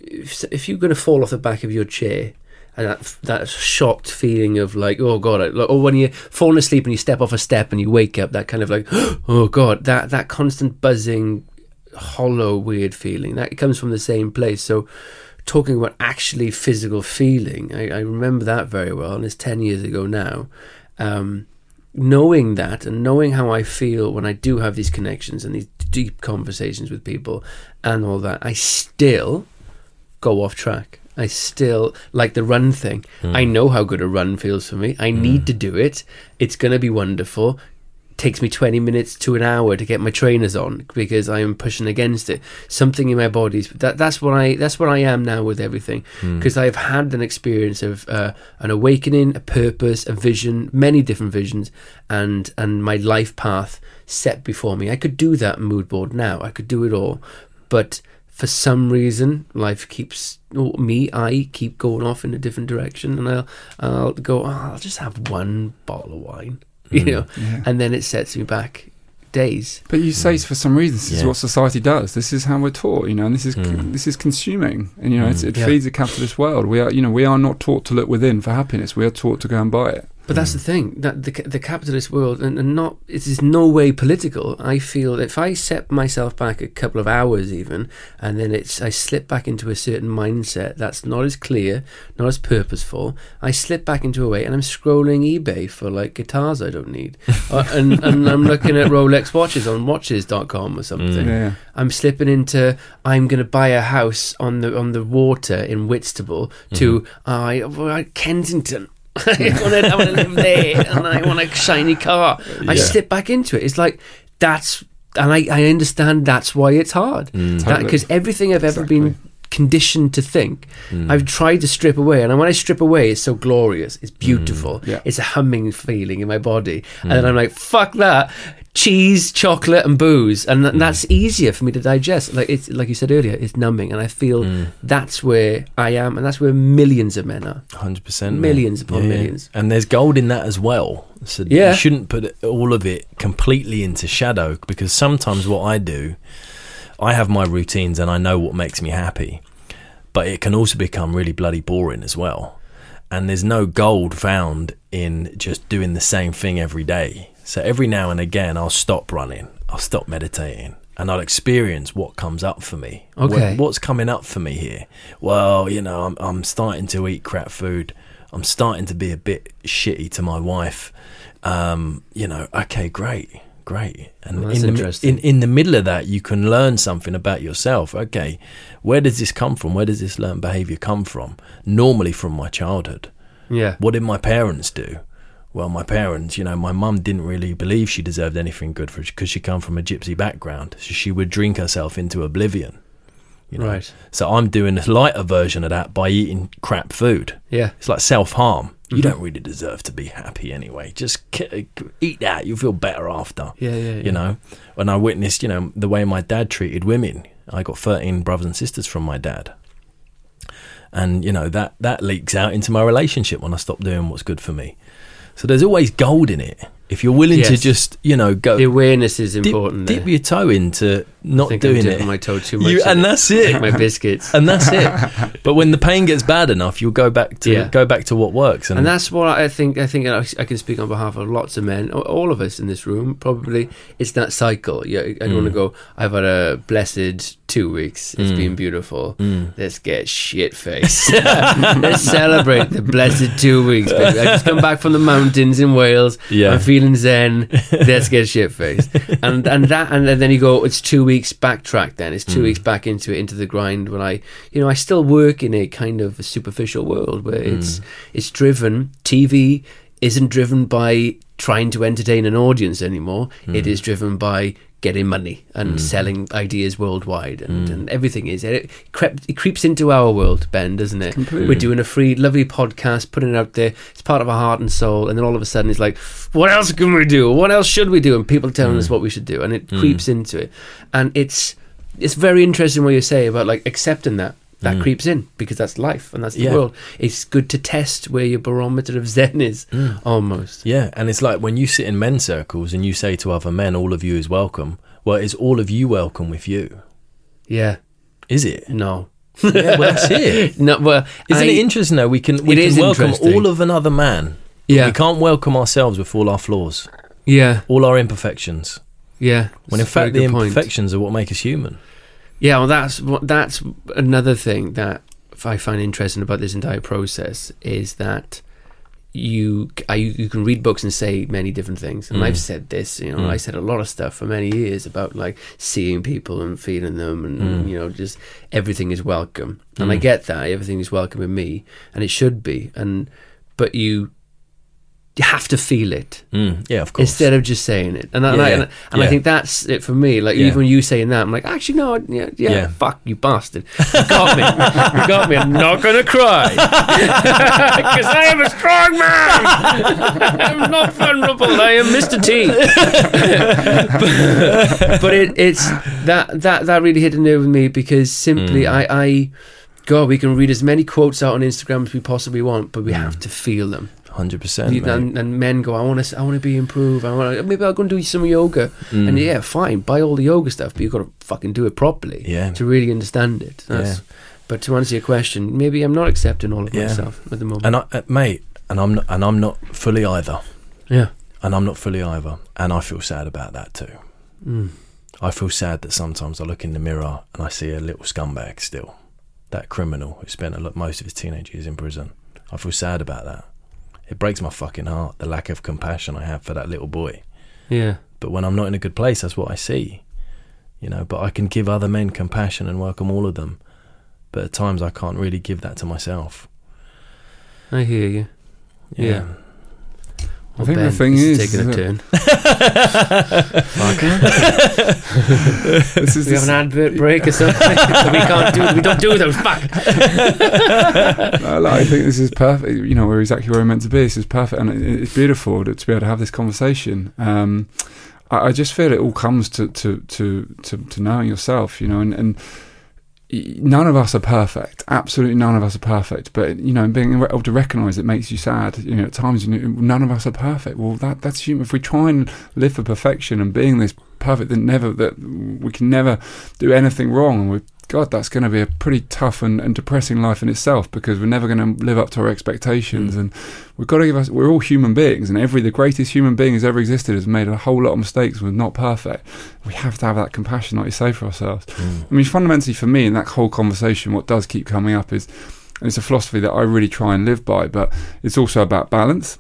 going to fall off the back of your chair. And that shocked feeling of like, oh God, or when you fall asleep and you step off a step and you wake up, that kind of like, oh God, that constant buzzing, hollow, weird feeling, that comes from the same place. So talking about actually physical feeling, I remember that very well, and it's 10 years ago now. Knowing that and knowing how I feel when I do have these connections and these deep conversations with people and all that, I still go off track. I still like the run thing. I know how good a run feels for me. I need to do it. It's going to be wonderful. Takes me 20 minutes to an hour to get my trainers on because I am pushing against it. Something in my body's that's what I am now with everything, because I've had an experience of an awakening, a purpose, a vision, many different visions, and my life path set before me. I could do that mood board now. I could do it all, but for some reason, life keeps I keep going off in a different direction, and I'll go. I'll just have one bottle of wine, and then it sets me back days. But you say for some reason, this is what society does. This is how we're taught, and this is consuming, and it feeds a capitalist world. We are not taught to look within for happiness. We are taught to go and buy it. But that's the thing, that the capitalist world, and not, it is no way political. I feel if I set myself back a couple of hours even, and then I slip back into a certain mindset that's not as clear, not as purposeful, I slip back into a way and I'm scrolling eBay for like guitars I don't need. and I'm looking at Rolex watches on watches.com or something. Yeah. I'm slipping into, I'm going to buy a house on the water in Whitstable to Kensington. I want to live there, and I want a shiny car. I slip back into it. It's like that's, and I understand that's why it's hard, because everything I've ever been conditioned to think, I've tried to strip away, and when I strip away, it's so glorious, it's beautiful, it's a humming feeling in my body, and then I'm like, fuck that. Cheese, chocolate, and booze, and that's easier for me to digest. Like it's like you said earlier, it's numbing, and I feel that's where I am, and that's where millions of men are. 100%, millions upon millions. And there's gold in that as well. So you shouldn't put all of it completely into shadow, because sometimes what I do, I have my routines, and I know what makes me happy, but it can also become really bloody boring as well. And there's no gold found in just doing the same thing every day. So every now and again, I'll stop running, I'll stop meditating, and I'll experience what comes up for me. Okay. What's coming up for me here? Well, you know, I'm starting to eat crap food. I'm starting to be a bit shitty to my wife. You know, okay, great. And well, that's interesting. In the middle of that, you can learn something about yourself. Okay, where does this come from? Where does this learned behavior come from? Normally from my childhood. Yeah. What did my parents do? Well, my parents, you know, my mum didn't really believe she deserved anything good for it because she come from a gypsy background. So she would drink herself into oblivion. You know? Right. So I'm doing a lighter version of that by eating crap food. Yeah. It's like self-harm. Mm-hmm. You don't really deserve to be happy anyway. Just eat that. You'll feel better after. Yeah. You know, when I witnessed, you know, the way my dad treated women, I got 13 brothers and sisters from my dad. And, you know, that leaks out into my relationship when I stop doing what's good for me. So there's always gold in it. If you're willing to just, you know, go. The awareness is important. Dip your toe into not doing it. My toe too much. And that's it. Take my biscuits. And that's it. But when the pain gets bad enough, you'll go back to what works. And that's what I think I can speak on behalf of lots of men, all of us in this room. Probably it's that cycle. Yeah, I don't want to go. I've had a blessed 2 weeks. It's been beautiful. Let's get shit faced. Let's celebrate the blessed 2 weeks. Baby. I just come back from the mountains in Wales. Yeah. I'm feeling zen. Let's get shit faced. And then you go. It's 2 weeks backtrack. Then it's 2 weeks back into the grind. When I still work in a kind of a superficial world where it's driven. TV isn't driven by trying to entertain an audience anymore. It is driven by getting money and selling ideas worldwide, and everything is it creeps into our world, Ben, doesn't it? Completely. We're doing a free lovely podcast, putting it out there, it's part of our heart and soul, and then all of a sudden it's like, what else can we do, what else should we do, and people telling us what we should do, and it creeps into it. And it's very interesting what you say about like accepting that creeps in, because that's life and that's the world. It's good to test where your barometer of zen is almost. Yeah, and it's like when you sit in men's circles and you say to other men, all of you is welcome. Well, is all of you welcome with you? Yeah. Is it? No. Yeah, well, that's it. No, well, isn't it interesting though? We can welcome all of another man. Yeah. We can't welcome ourselves with all our flaws. Yeah. All our imperfections. Yeah. When in fact the imperfections are what make us human. Yeah, well, that's another thing that I find interesting about this entire process is that you can read books and say many different things, and I've said this, you know, I said a lot of stuff for many years about like seeing people and feeling them, and, you know, just everything is welcome, and I get that everything is welcome in me, and it should be, but you have to feel it, yeah, of course. Instead of just saying it, I think that's it for me. Like even you saying that, I'm like, actually, no, yeah. Fuck you, bastard, you got me. I'm not gonna cry because I am a strong man. I'm not vulnerable. I am Mr. T. But it's that really hit a nerve with me, because simply I God, we can read as many quotes out on Instagram as we possibly want, but we have to feel them. 100%. And men go, I want to be improved. Maybe I'll go and do some yoga. And yeah, fine, buy all the yoga stuff, but you've got to fucking do it properly to really understand it. But to answer your question, maybe I'm not accepting all of myself at the moment. And mate, And I'm not fully either. Yeah. And I'm not fully either. And I feel sad about that too. Mm. I feel sad that sometimes I look in the mirror and I see a little scumbag still. That criminal who spent most of his teenage years in prison. I feel sad about that. It breaks my fucking heart, the lack of compassion I have for that little boy. Yeah. But when I'm not in a good place, that's what I see. You know, but I can give other men compassion and welcome all of them. But at times I can't really give that to myself. I hear you. Yeah. I think Ben, the thing is taking a turn. This is an advert break or something. We don't do those. Fuck. I think this is perfect. You know, we're exactly where we're meant to be. This is perfect, and it's beautiful to be able to have this conversation. I just feel it all comes to knowing yourself. You know, and none of us are perfect. Absolutely none of us are perfect. But, you know, being able to recognise it makes you sad. You know, at times, you know, none of us are perfect. Well, that's human. If we try and live for perfection and being this perfect, that we can never do anything wrong. And God, that's going to be a pretty tough and depressing life in itself, because we're never going to live up to our expectations. Mm. And we're all human beings, and the greatest human being who's ever existed has made a whole lot of mistakes and was not perfect. We have to have that compassion, like you say, for ourselves. Mm. I mean, fundamentally for me, in that whole conversation, what does keep coming up is, and it's a philosophy that I really try and live by, but it's also about balance,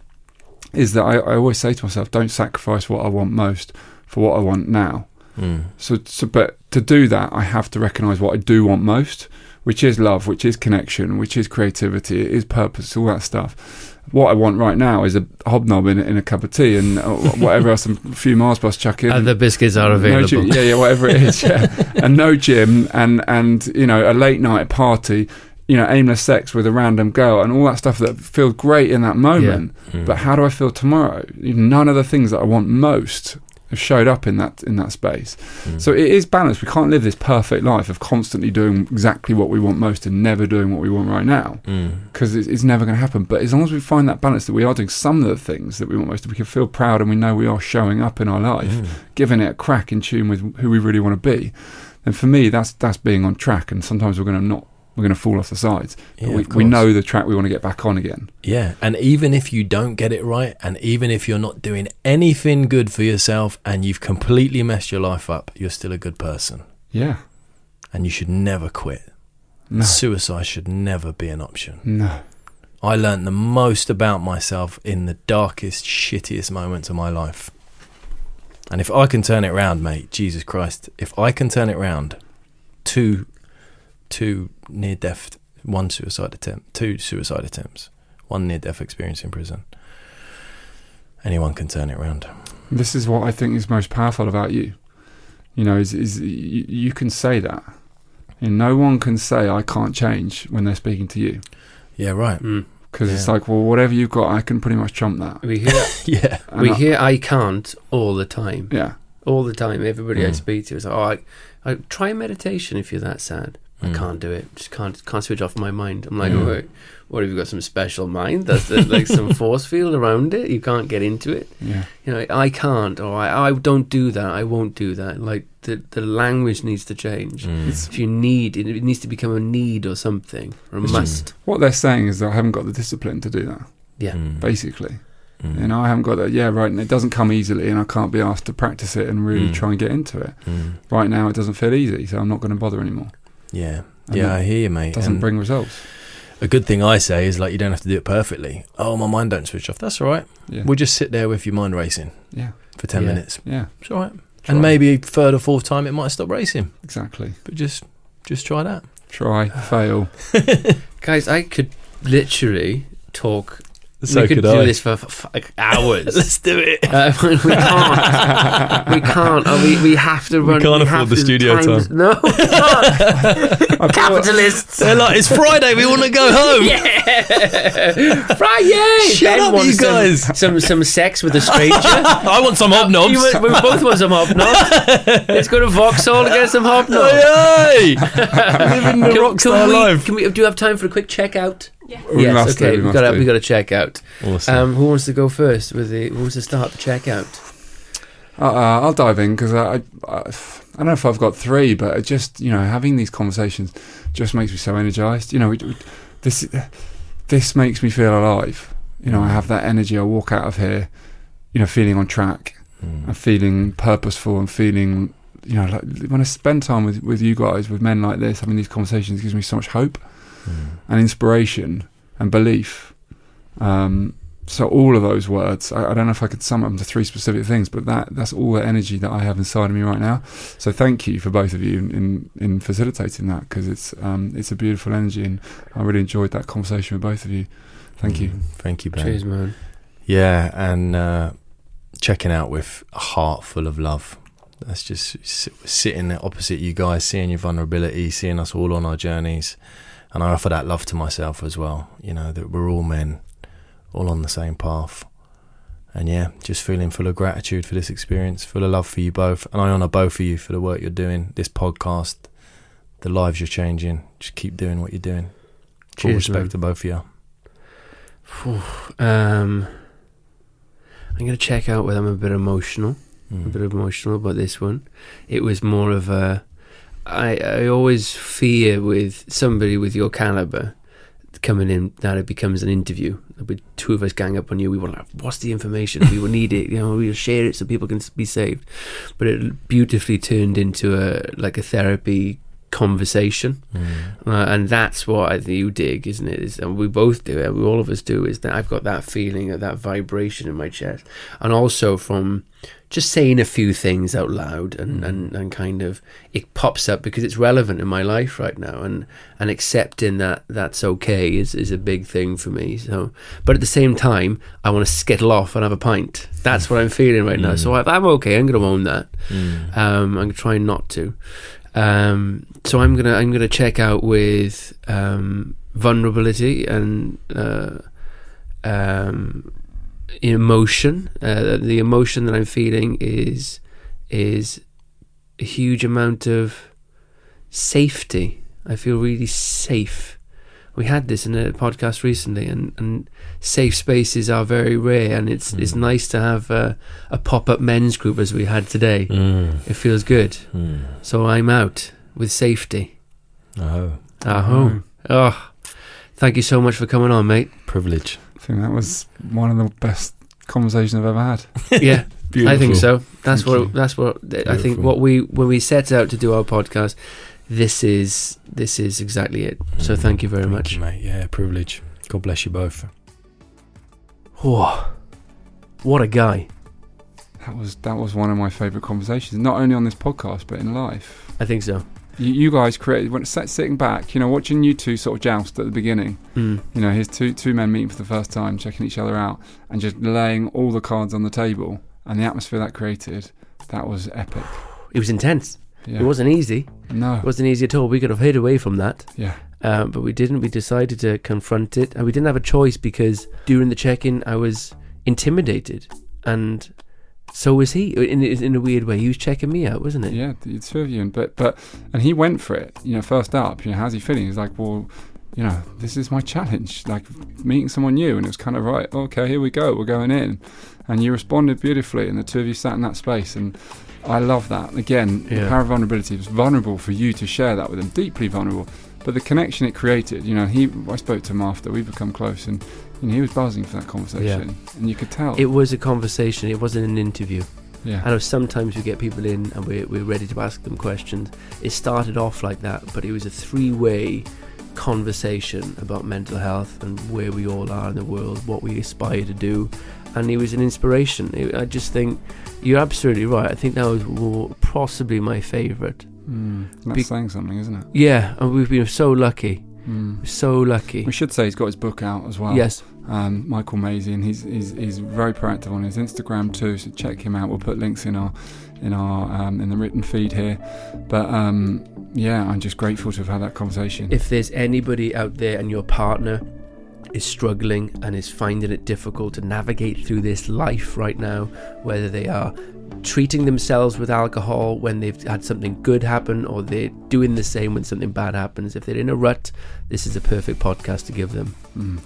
is that I always say to myself, don't sacrifice what I want most for what I want now. Mm. So, but to do that, I have to recognise what I do want most, which is love, which is connection, which is creativity, it is purpose, all that stuff. What I want right now is a hobnob in a cup of tea and whatever else, a few Mars bars chuck in. Other biscuits are available. No, yeah, whatever it is, yeah. And no gym and, you know, a late night party, you know, aimless sex with a random girl and all that stuff that feels great in that moment. Yeah. Mm. But how do I feel tomorrow? None of the things that I want most have showed up in that space. Mm. So it is balanced. We can't live this perfect life of constantly doing exactly what we want most and never doing what we want right now, because it's never going to happen. But as long as we find that balance, that we are doing some of the things that we want most, we can feel proud and we know we are showing up in our life, giving it a crack in tune with who we really want to be. And for me, that's being on track. And sometimes we're going to fall off the sides. But yeah, we know the track we want to get back on again. Yeah, and even if you don't get it right, and even if you're not doing anything good for yourself and you've completely messed your life up, you're still a good person. Yeah. And you should never quit. No. Suicide should never be an option. No. I learned the most about myself in the darkest, shittiest moments of my life. And if I can turn it round, mate, Jesus Christ, if I can turn it round to... two near-death, one suicide attempt, two suicide attempts, one near-death experience in prison. Anyone can turn it around. This is what I think is most powerful about you. You know, is you can say that. And no one can say, I can't change, when they're speaking to you. Yeah, right. Because it's like, well, whatever you've got, I can pretty much trump that. We hear, yeah. We hear I can't all the time. Yeah. All the time. Everybody I speak to is like, oh, I try meditation if you're that sad. I can't do it. Just can't switch off my mind. I'm like, what have you got? Some special mind? There's like some force field around it. You can't get into it. Yeah. You know, I can't, or I don't do that. I won't do that. Like the language needs to change. If you need, it needs to become a need or something, or a must. What they're saying is that I haven't got the discipline to do that. Yeah. Basically. And I haven't got that. Yeah, right. And it doesn't come easily, and I can't be asked to practice it and really try and get into it. Right now, it doesn't feel easy, so I'm not going to bother anymore. Yeah, and I hear you, mate. Doesn't bring results. A good thing I say is, like, you don't have to do it perfectly. Oh, my mind don't switch off. That's all right. Yeah. We'll just sit there with your mind racing. Yeah, for 10 minutes. Yeah, it's all right. Try. And maybe a third or fourth time it might stop racing. Exactly. But just try that. Try, fail, guys. I could literally talk. So we could do this for hours. Let's do it. We can't. We have to run. We can't afford the studio time. No, we can't. Capitalists. They're like, it's Friday. We want to go home. Yeah. Friday. Shut up, you guys. Some sex with a stranger. I want some hobnobs. We both want some hobnobs. Let's go to Vauxhall to get some hobnobs. Hey, living the rockstar life. Do you have time for a quick checkout? Yeah. Yes, okay, we've got to check out. Awesome. Who wants to go first? Who wants to start the checkout? I'll dive in, because I don't know if I've got three, but just, you know, having these conversations just makes me so energised. You know, this makes me feel alive. You know, I have that energy. I walk out of here, you know, feeling on track and feeling purposeful and feeling, you know, like when I spend time with you guys, with men like this, having these conversations gives me so much hope and inspiration and belief. So all of those words, I don't know if I could sum up them to three specific things, but that's all the energy that I have inside of me right now. So thank you for both of you in facilitating that, because it's a beautiful energy, and I really enjoyed that conversation with both of you. Thank you. Thank you, Ben. Cheers, man. Yeah, and checking out with a heart full of love. That's just sitting opposite you guys, seeing your vulnerability, seeing us all on our journeys. And I offer that love to myself as well, you know, that we're all men, all on the same path. And yeah, just feeling full of gratitude for this experience, full of love for you both. And I honour both of you for the work you're doing, this podcast, the lives you're changing. Just keep doing what you're doing. Full respect, man, to both of you. I'm going to check out whether I'm a bit emotional about this one. It was more of a, I always fear with somebody with your calibre coming in that it becomes an interview. The two of us gang up on you, we want to have, what's the information? We will need it, you know, we'll share it so people can be saved. But it beautifully turned into a therapy conversation, and that's what I think you dig, isn't it? And we both do it, all of us do, is that I've got that feeling of that vibration in my chest, and also from just saying a few things out loud and kind of it pops up because it's relevant in my life right now, and accepting that that's okay is a big thing for me. So, but at the same time, I want to skittle off and have a pint. That's what I'm feeling right now. So I'm okay. I'm going to own that. I'm trying not to. So I'm gonna check out with vulnerability and emotion. The emotion that I'm feeling is a huge amount of safety. I feel really safe. We had this in a podcast recently, and safe spaces are very rare, and it's nice to have a pop-up men's group as we had today. It feels good. So I'm out with safety. Oh, thank you so much for coming on, mate. Privilege. I think that was one of the best conversations I've ever had. Yeah. Beautiful. I think so. That's what Beautiful. I think when we set out to do our podcast, This is exactly it. So thank you very much. You, mate. Yeah, privilege. God bless you both. Oh, what a guy. That was one of my favourite conversations, not only on this podcast, but in life. I think so. You guys created, when sitting back, you know, watching you two sort of joust at the beginning, you know, here's two men meeting for the first time, checking each other out, and just laying all the cards on the table, and the atmosphere that created, that was epic. It was intense. Yeah. It wasn't easy. No. It wasn't easy at all. We could have hid away from that. Yeah. But we didn't. We decided to confront it. And we didn't have a choice, because during the check-in, I was intimidated. And so was he. In a weird way. He was checking me out, wasn't it? Yeah, the two of you. And he went for it. You know, first up, you know, how's he feeling? He's like, well, you know, this is my challenge. Like, meeting someone new. And it was kind of right. Okay, here we go. We're going in. And you responded beautifully. And the two of you sat in that space. And I love that. Again, the power of vulnerability. It was vulnerable for you to share that with him, deeply vulnerable. But the connection it created, you know, I spoke to him after, we've become close, and he was buzzing for that conversation. Yeah. And you could tell. It was a conversation, it wasn't an interview. Yeah. I know sometimes we get people in and we're ready to ask them questions. It started off like that, but it was a three-way conversation about mental health and where we all are in the world, what we aspire to do. And he was an inspiration. I just think you're absolutely right. I think that was possibly my favourite. That's saying something, isn't it? Yeah, and we've been so lucky. So lucky. We should say he's got his book out as well. Yes. Michael Maisey, and he's very proactive on his Instagram too, so check him out. We'll put links in our in the written feed here. But yeah, I'm just grateful to have had that conversation. If there's anybody out there and your partner is struggling and is finding it difficult to navigate through this life right now, whether they are treating themselves with alcohol when they've had something good happen, or they're doing the same when something bad happens, if they're in a rut, this is a perfect podcast to give them.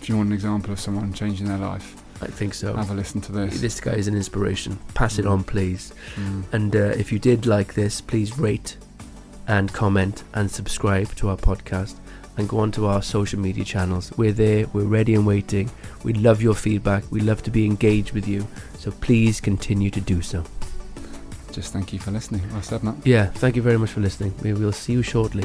If you want an example of someone changing their life, I think so. Have a listen to this. This guy is an inspiration. Pass it on, please. And if you did like this, please rate and comment and subscribe to our podcast. and go onto our social media channels. We're there, we're ready and waiting. We love your feedback. We love to be engaged with you. So please continue to do so. Just thank you for listening. Well said, Matt. Yeah, thank you very much for listening. We will see you shortly.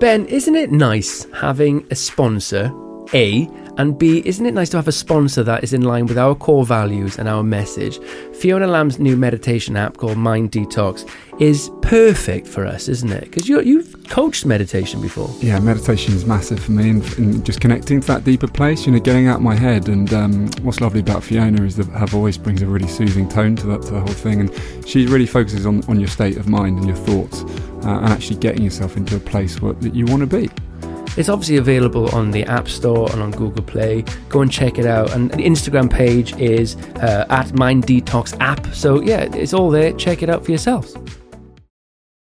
Ben, isn't it nice having a sponsor, A, and B, isn't it nice to have a sponsor that is in line with our core values and our message? Fiona Lamb's new meditation app called Mind Detox is perfect for us, isn't it? Because you've coached meditation before. Yeah, meditation is massive for me, and just connecting to that deeper place, you know, getting out of my head. And what's lovely about Fiona is that her voice brings a really soothing tone to the whole thing, and she really focuses on your state of mind and your thoughts. And actually getting yourself into a place that you want to be. It's obviously available on the App Store and on Google Play. Go and check it out. And the Instagram page is at Mind Detox App. So yeah, it's all there. Check it out for yourselves.